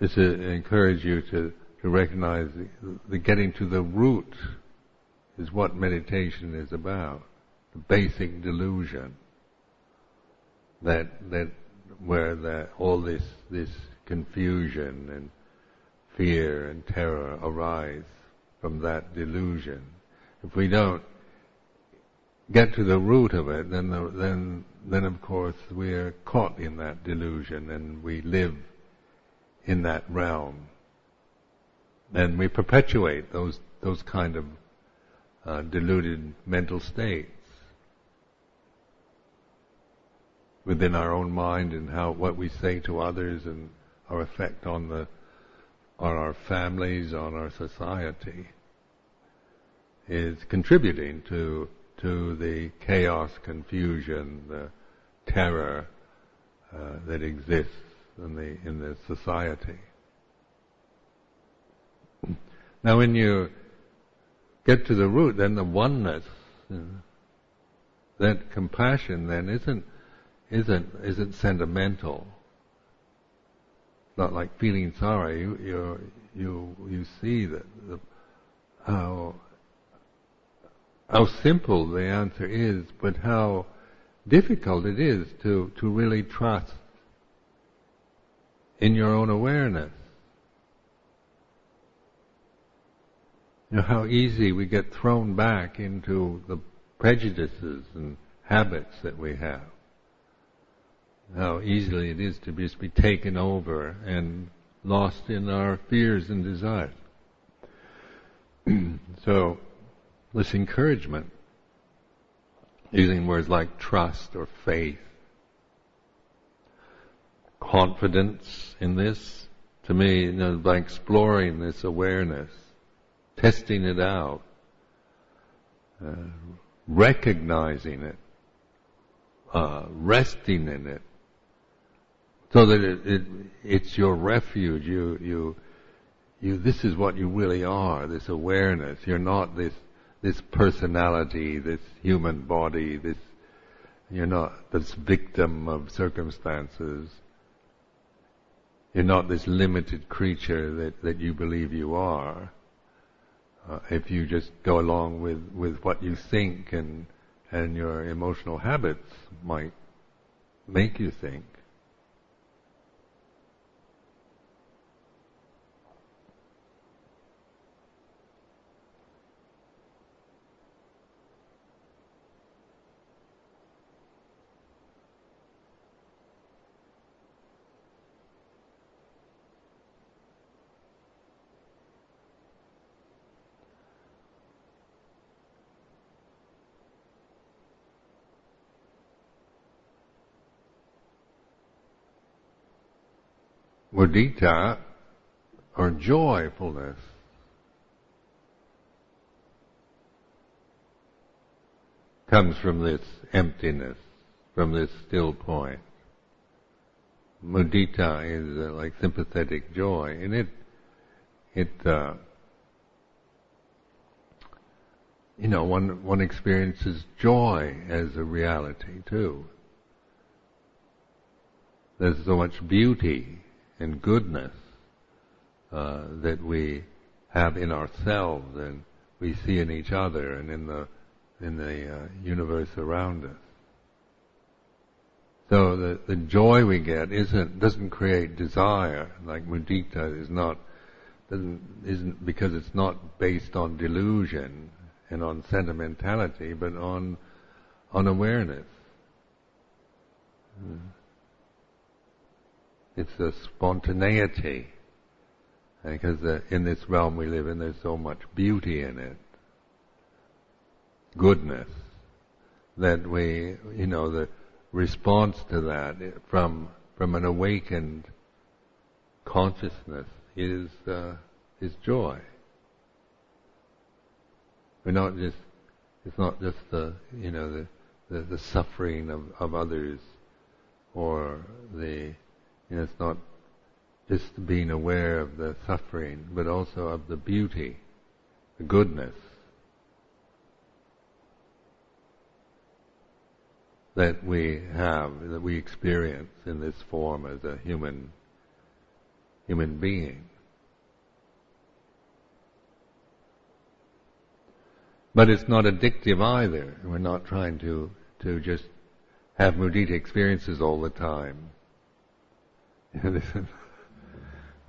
this encourages you to recognize the getting to the root is what meditation is about. The basic delusion that all this confusion and fear and terror arise from that delusion. If we don't get to the root of it, then of course we're caught in that delusion, and we live in that realm, and we perpetuate those kind of deluded mental states within our own mind, and how what we say to others and our effect on our families, on our society. is contributing to the chaos, confusion, the terror that exists in the society. Now, when you get to the root, then the oneness, that compassion then isn't sentimental. It's not like feeling sorrow. You see that how simple the answer is, but how difficult it is to really trust in your own awareness. You know, how easy we get thrown back into the prejudices and habits that we have. How easily it is to just be taken over and lost in our fears and desires. So, this encouragement, using words like trust or faith, confidence in this, to me, by exploring this awareness, testing it out, recognizing it, resting in it, so that it's your refuge. This is what you really are. This awareness. You're not this personality, this human body. You're not this victim of circumstances. You're not this limited creature that you believe you are. If you just go along with what you think and your emotional habits might make you think. Mudita, or joyfulness. Comes from this emptiness, from this still point. Mudita is like sympathetic joy, and one experiences joy as a reality too. There's so much beauty and goodness that we have in ourselves, and we see in each other, and in the universe around us. So the joy we get doesn't create desire. Like mudita isn't because it's not based on delusion and on sentimentality, but on awareness. It's a spontaneity, because in this realm we live in, there's so much beauty in it, goodness, that we, the response to that from an awakened consciousness is joy. It's not just the suffering of others, or it's not just being aware of the suffering, but also of the beauty, the goodness that we have, that we experience in this form as a human being. But it's not addictive either. We're not trying to just have mudita experiences all the time.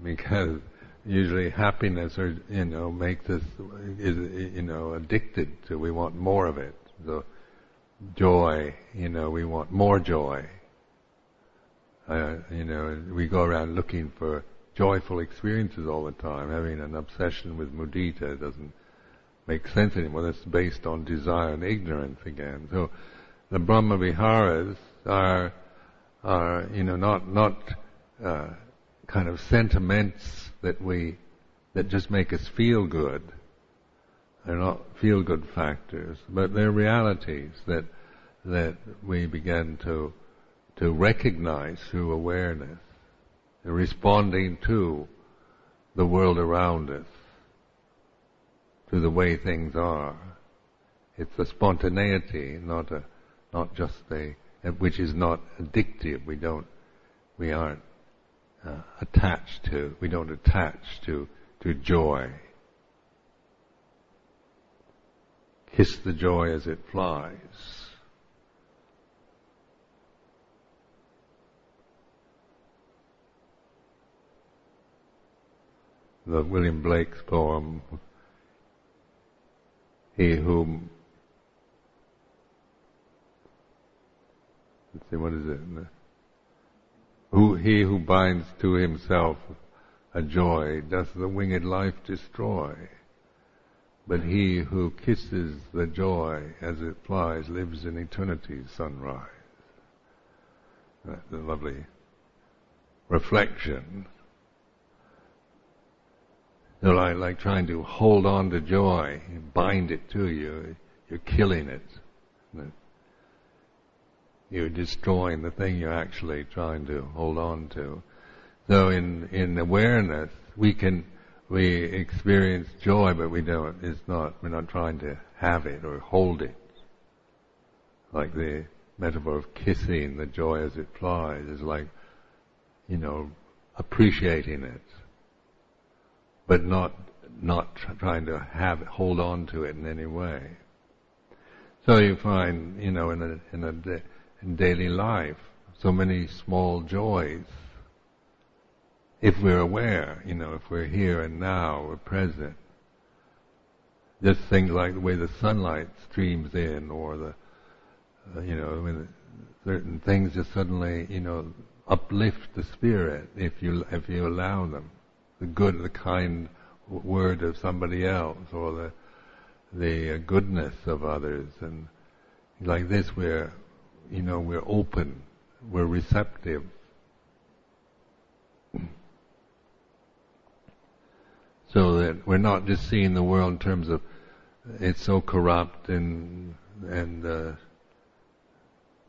Because usually happiness, makes us addicted to. We want more of it. So joy, we want more joy. We go around looking for joyful experiences all the time. Having an obsession with mudita doesn't make sense anymore. That's based on desire and ignorance again. So the Brahma Viharas are not kind of sentiments that just make us feel good, They're not feel-good factors, but they're realities that we begin to recognize through awareness, responding to the world around us, to the way things are. It's a spontaneity, which is not addictive. We don't attach to joy. Kiss the joy as it flies. The William Blake's poem, He who binds to himself a joy doth the winged life destroy. But he who kisses the joy as it flies lives in eternity's sunrise. That's a lovely reflection. You know, like trying to hold on to joy, bind it to you, you're killing it. You're destroying the thing you're actually trying to hold on to. So in awareness, we experience joy, but we don't. We're not trying to have it or hold it. Like the metaphor of kissing the joy as it flies is like, appreciating it, but not trying to hold on to it in any way. So you find, in daily life, so many small joys. If we're aware, if we're here and now, we're present. Just things like the way the sunlight streams in, or certain things just suddenly, uplift the spirit if you allow them. The good, the kind word of somebody else, or the goodness of others, and like this, we're open, we're receptive. So that we're not just seeing the world in terms of it's so corrupt and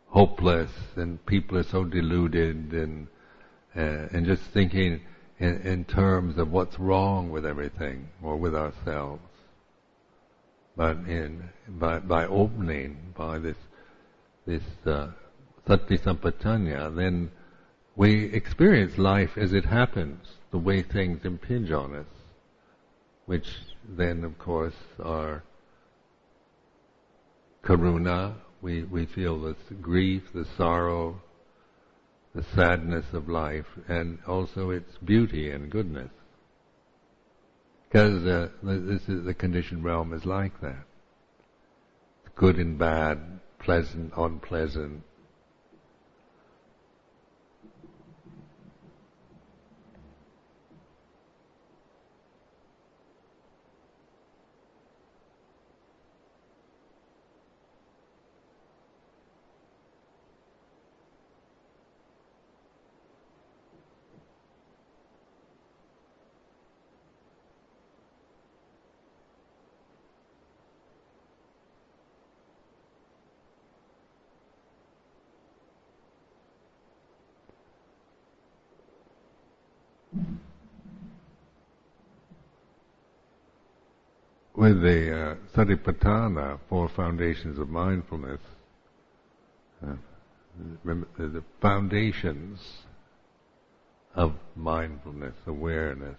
hopeless, and people are so deluded, and just thinking in terms of what's wrong with everything or with ourselves. But by opening by this sati-sampajañña, then we experience life as it happens, the way things impinge on us, which then, of course, are karuna. We feel the grief, the sorrow, the sadness of life, and also its beauty and goodness. Because the conditioned realm is like that. Good and bad, pleasant, unpleasant. With the Satipaṭṭhāna, 4 foundations of mindfulness, the foundations of mindfulness, awareness,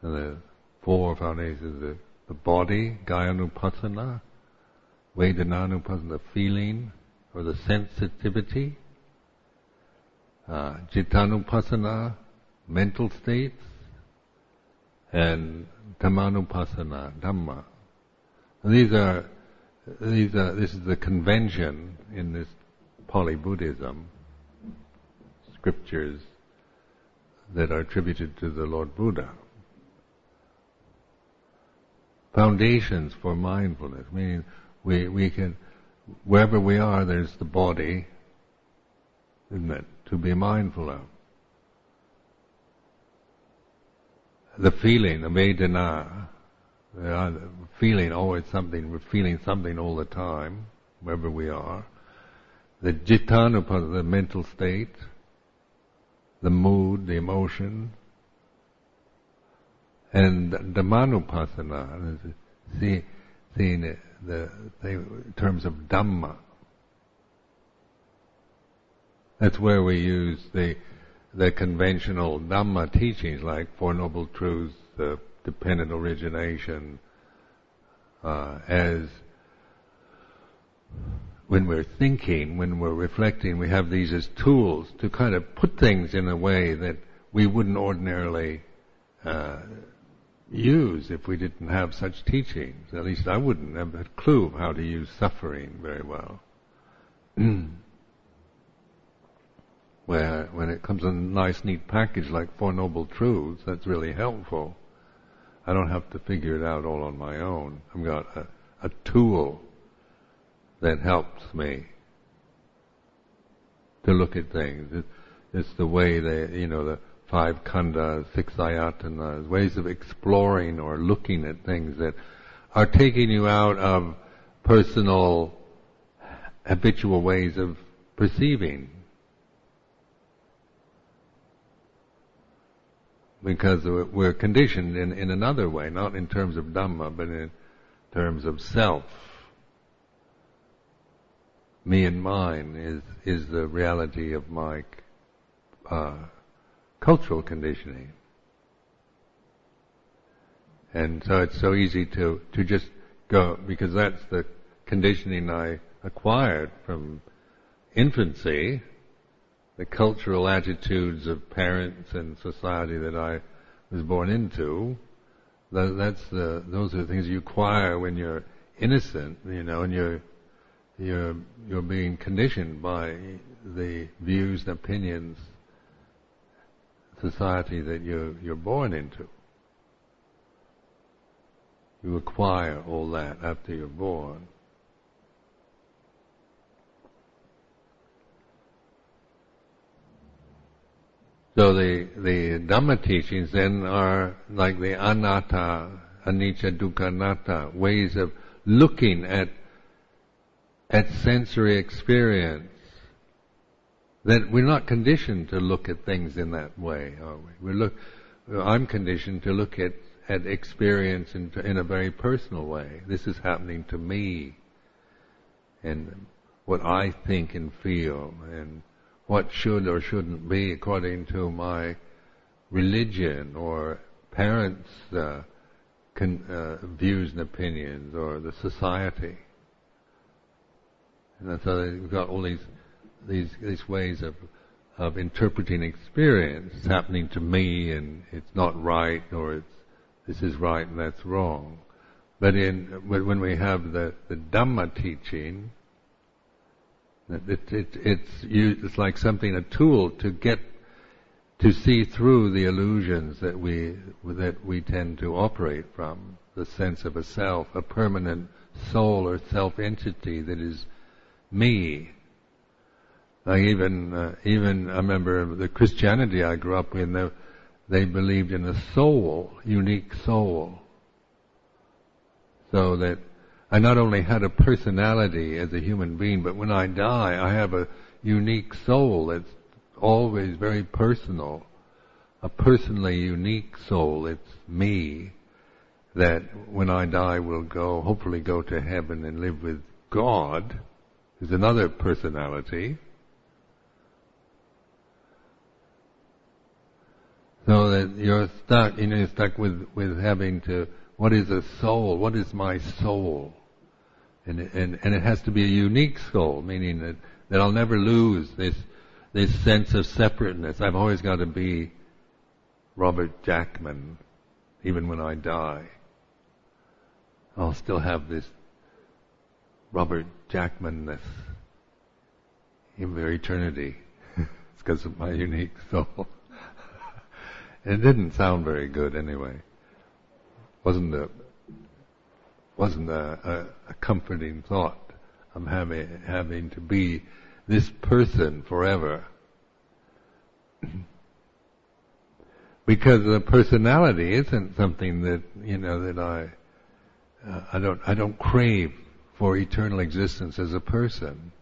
and the 4 foundations of the body, gāyanupassanā, vedanānupassanā, feeling or the sensitivity, cittānupassanā, mental states, and Dhammānupassanā, Dhamma. This is the convention in this Pali Buddhism, scriptures that are attributed to the Lord Buddha. Foundations for mindfulness, meaning we can, wherever we are, there's the body, isn't it, to be mindful of. The feeling, the vedana, feeling always something, we're feeling something all the time, wherever we are. The Cittānupassanā, the mental state, the mood, the emotion, and Dhammānupassanā, seeing it, the thing, in terms of Dhamma. That's where we use the conventional Dhamma teachings like Four Noble Truths, Dependent Origination, as when we're thinking, when we're reflecting, we have these as tools to kind of put things in a way that we wouldn't ordinarily use if we didn't have such teachings. At least I wouldn't have a clue of how to use suffering very well. Where when it comes in a nice, neat package like Four Noble Truths, that's really helpful. I don't have to figure it out all on my own. I've got a tool that helps me to look at things. It's the way that, the 5 khandhas, 6 ayatanas, ways of exploring or looking at things that are taking you out of personal, habitual ways of perceiving. Because we're conditioned in another way, not in terms of Dhamma, but in terms of self. Me and mine is the reality of my cultural conditioning. And so it's so easy to just go, because that's the conditioning I acquired from infancy, the cultural attitudes of parents and society that I was born into. Those are the things you acquire when you're innocent, and you're being conditioned by the views and opinions, society that you're born into. You acquire all that after you're born. So the Dhamma teachings then are like the Anatta, Anicca, Dukkha, Anatta, ways of looking at sensory experience, that we're not conditioned to look at things in that way, are we? I'm conditioned to look at experience in a very personal way. This is happening to me, and what I think and feel, and what should or shouldn't be according to my religion or parents' views and opinions, or the society. And so we've got all these ways of interpreting experience. It's happening to me, and it's not right, or this is right and that's wrong. But when we have the Dhamma teaching, it's like something, a tool to get to see through the illusions that we tend to operate from, the sense of a self, a permanent soul or self entity that is me. Like even I remember the Christianity I grew up in. They believed in a soul, unique soul, so that I not only had a personality as a human being, but when I die, I have a unique soul that's always very personal, a personally unique soul. It's me, that when I die will hopefully go to heaven and live with God, who's another personality. So that you're stuck, with having to, what is a soul? What is my soul? And it has to be a unique soul, meaning that I'll never lose this sense of separateness. I've always got to be Robert Jackman, even when I die. I'll still have this Robert Jackman-ness in their eternity. It's because of my unique soul. It didn't sound very good anyway. Wasn't a comforting thought. I'm having to be this person forever, because the personality isn't something that I don't crave for eternal existence as a person.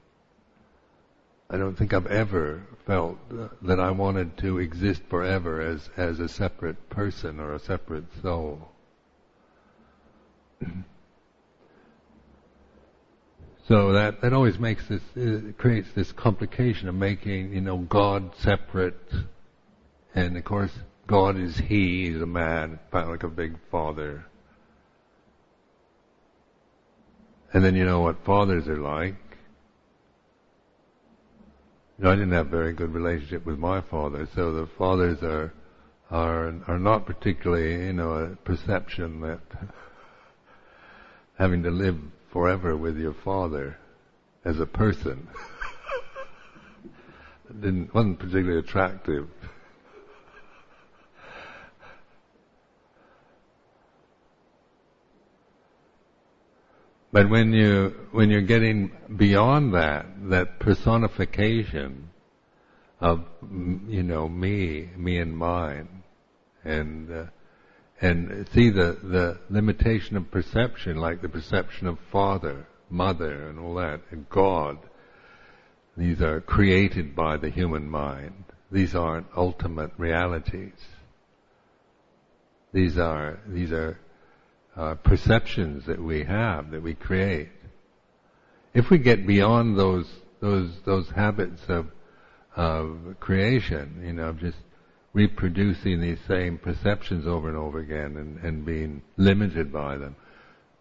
I don't think I've ever felt that I wanted to exist forever as a separate person or a separate soul. So that always makes this, creates this complication of making, God separate, and of course God is he's a man, like a big father. And then you know what fathers are like. I didn't have a very good relationship with my father, so the fathers are not particularly, a perception that having to live forever with your father as a person wasn't particularly attractive. But when you're getting beyond that personification of me and mine, and see the limitation of perception, like the perception of father, mother, and all that, and God. These are created by the human mind. These aren't ultimate realities. These are perceptions that we have, that we create. If we get beyond those habits of creation, of just reproducing these same perceptions over and over again, and being limited by them,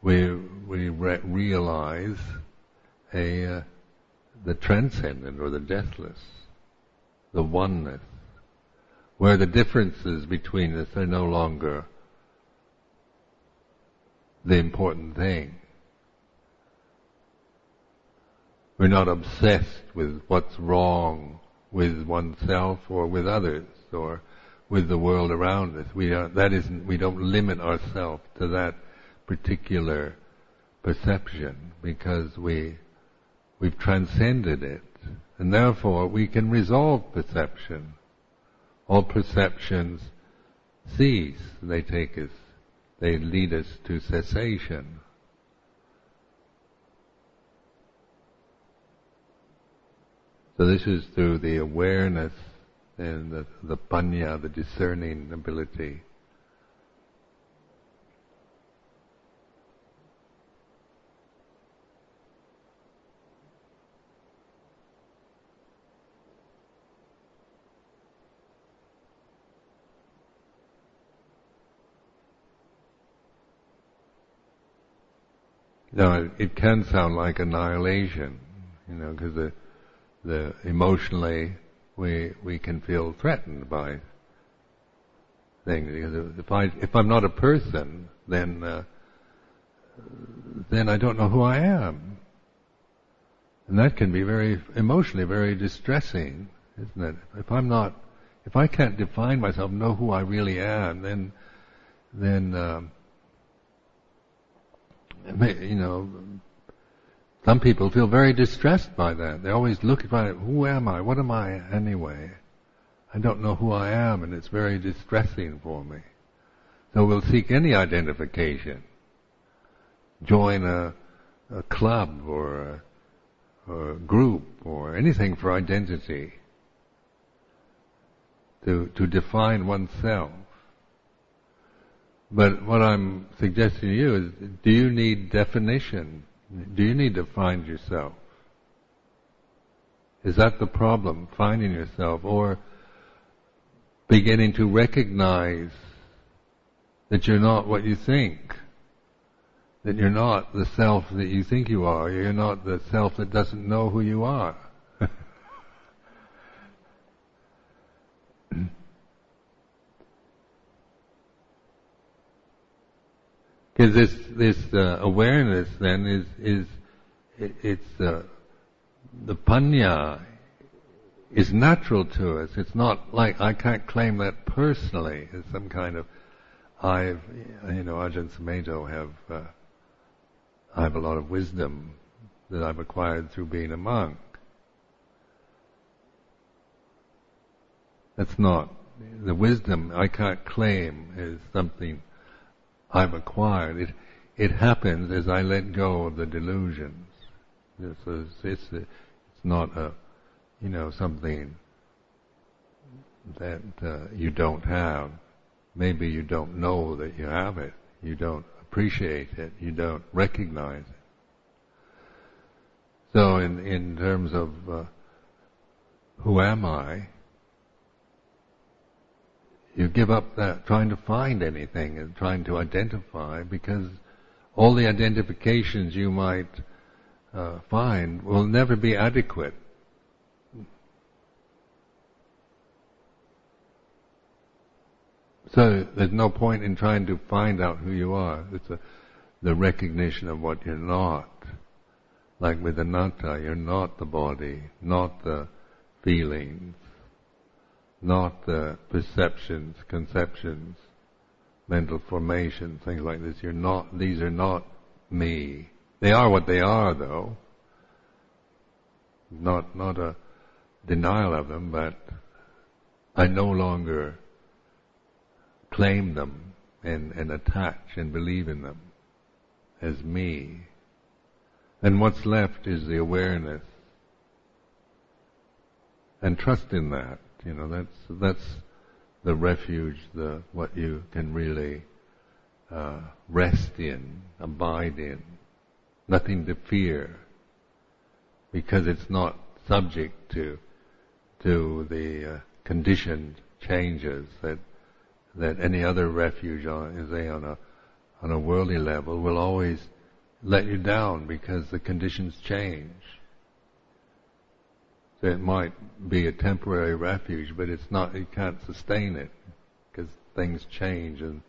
we realize the transcendent or the deathless, the oneness, where the differences between us are no longer the important thing. We're not obsessed with what's wrong with oneself or with others or with the world around us. We don't limit ourselves to that particular perception because we've transcended it, and therefore we can resolve perception. All perceptions cease. They lead us to cessation. So this is through the awareness and the paññā, the discerning ability. Now, it can sound like annihilation, because the emotionally we can feel threatened by things. Because if I'm not a person, then I don't know who I am, and that can be very emotionally very distressing, isn't it? If I can't define myself, know who I really am, then. Some people feel very distressed by that. They always look at it, who am I? What am I anyway? I don't know who I am, and it's very distressing for me. So we'll seek any identification. Join a club or a group or anything for identity. To define oneself. But what I'm suggesting to you is, do you need definition? Do you need to find yourself? Is that the problem, finding yourself, or beginning to recognize that you're not what you think, that you're not the self that you think you are, you're not the self that doesn't know who you are? Because this awareness then is the paññā is natural to us. It's not like I can't claim that personally as some kind of Ajahn Sumedho I have a lot of wisdom that I've acquired through being a monk. That's not the wisdom I can't claim is something I've acquired. It, it happens as I let go of the delusions. It's not a, you know, something that you don't have. Maybe you don't know that you have it. You don't appreciate it. You don't recognize it. So in terms of who am I, you give up that trying to find anything and trying to identify, because all the identifications you might find will never be adequate. So there's no point in trying to find out who you are. It's the recognition of what you're not. Like with Anatta, you're not the body, not the feelings, not the perceptions, conceptions, mental formations, things like this. You're not, these are not me. They are what they are, though. Not a denial of them, but I no longer claim them and attach and believe in them as me. And what's left is the awareness. And trust in that. You know, that's the refuge, what you can really rest in, abide in. Nothing to fear, because it's not subject to the conditioned changes that any other refuge on a worldly level will always let you down, because the conditions change. So it might be a temporary refuge, but it's not. You can't sustain it, because things change and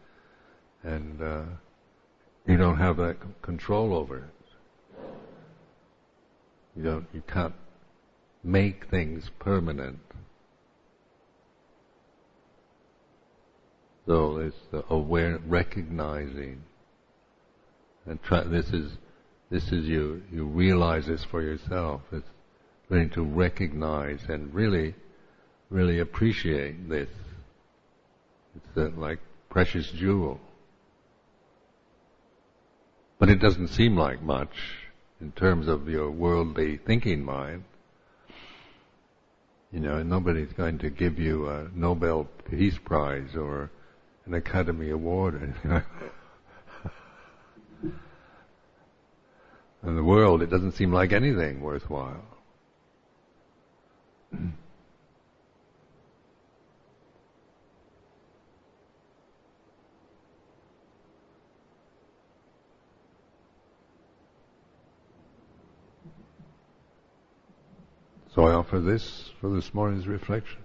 you don't have that control over it. You can't make things permanent. So it's the aware, recognizing. And this is you. You realize this for yourself. It's learning to recognize and really, really appreciate this. It's a, like precious jewel. But it doesn't seem like much in terms of your worldly thinking mind. You know, nobody's going to give you a Nobel Peace Prize or an Academy Award. In the world, it doesn't seem like anything worthwhile. So I offer this for this morning's reflection.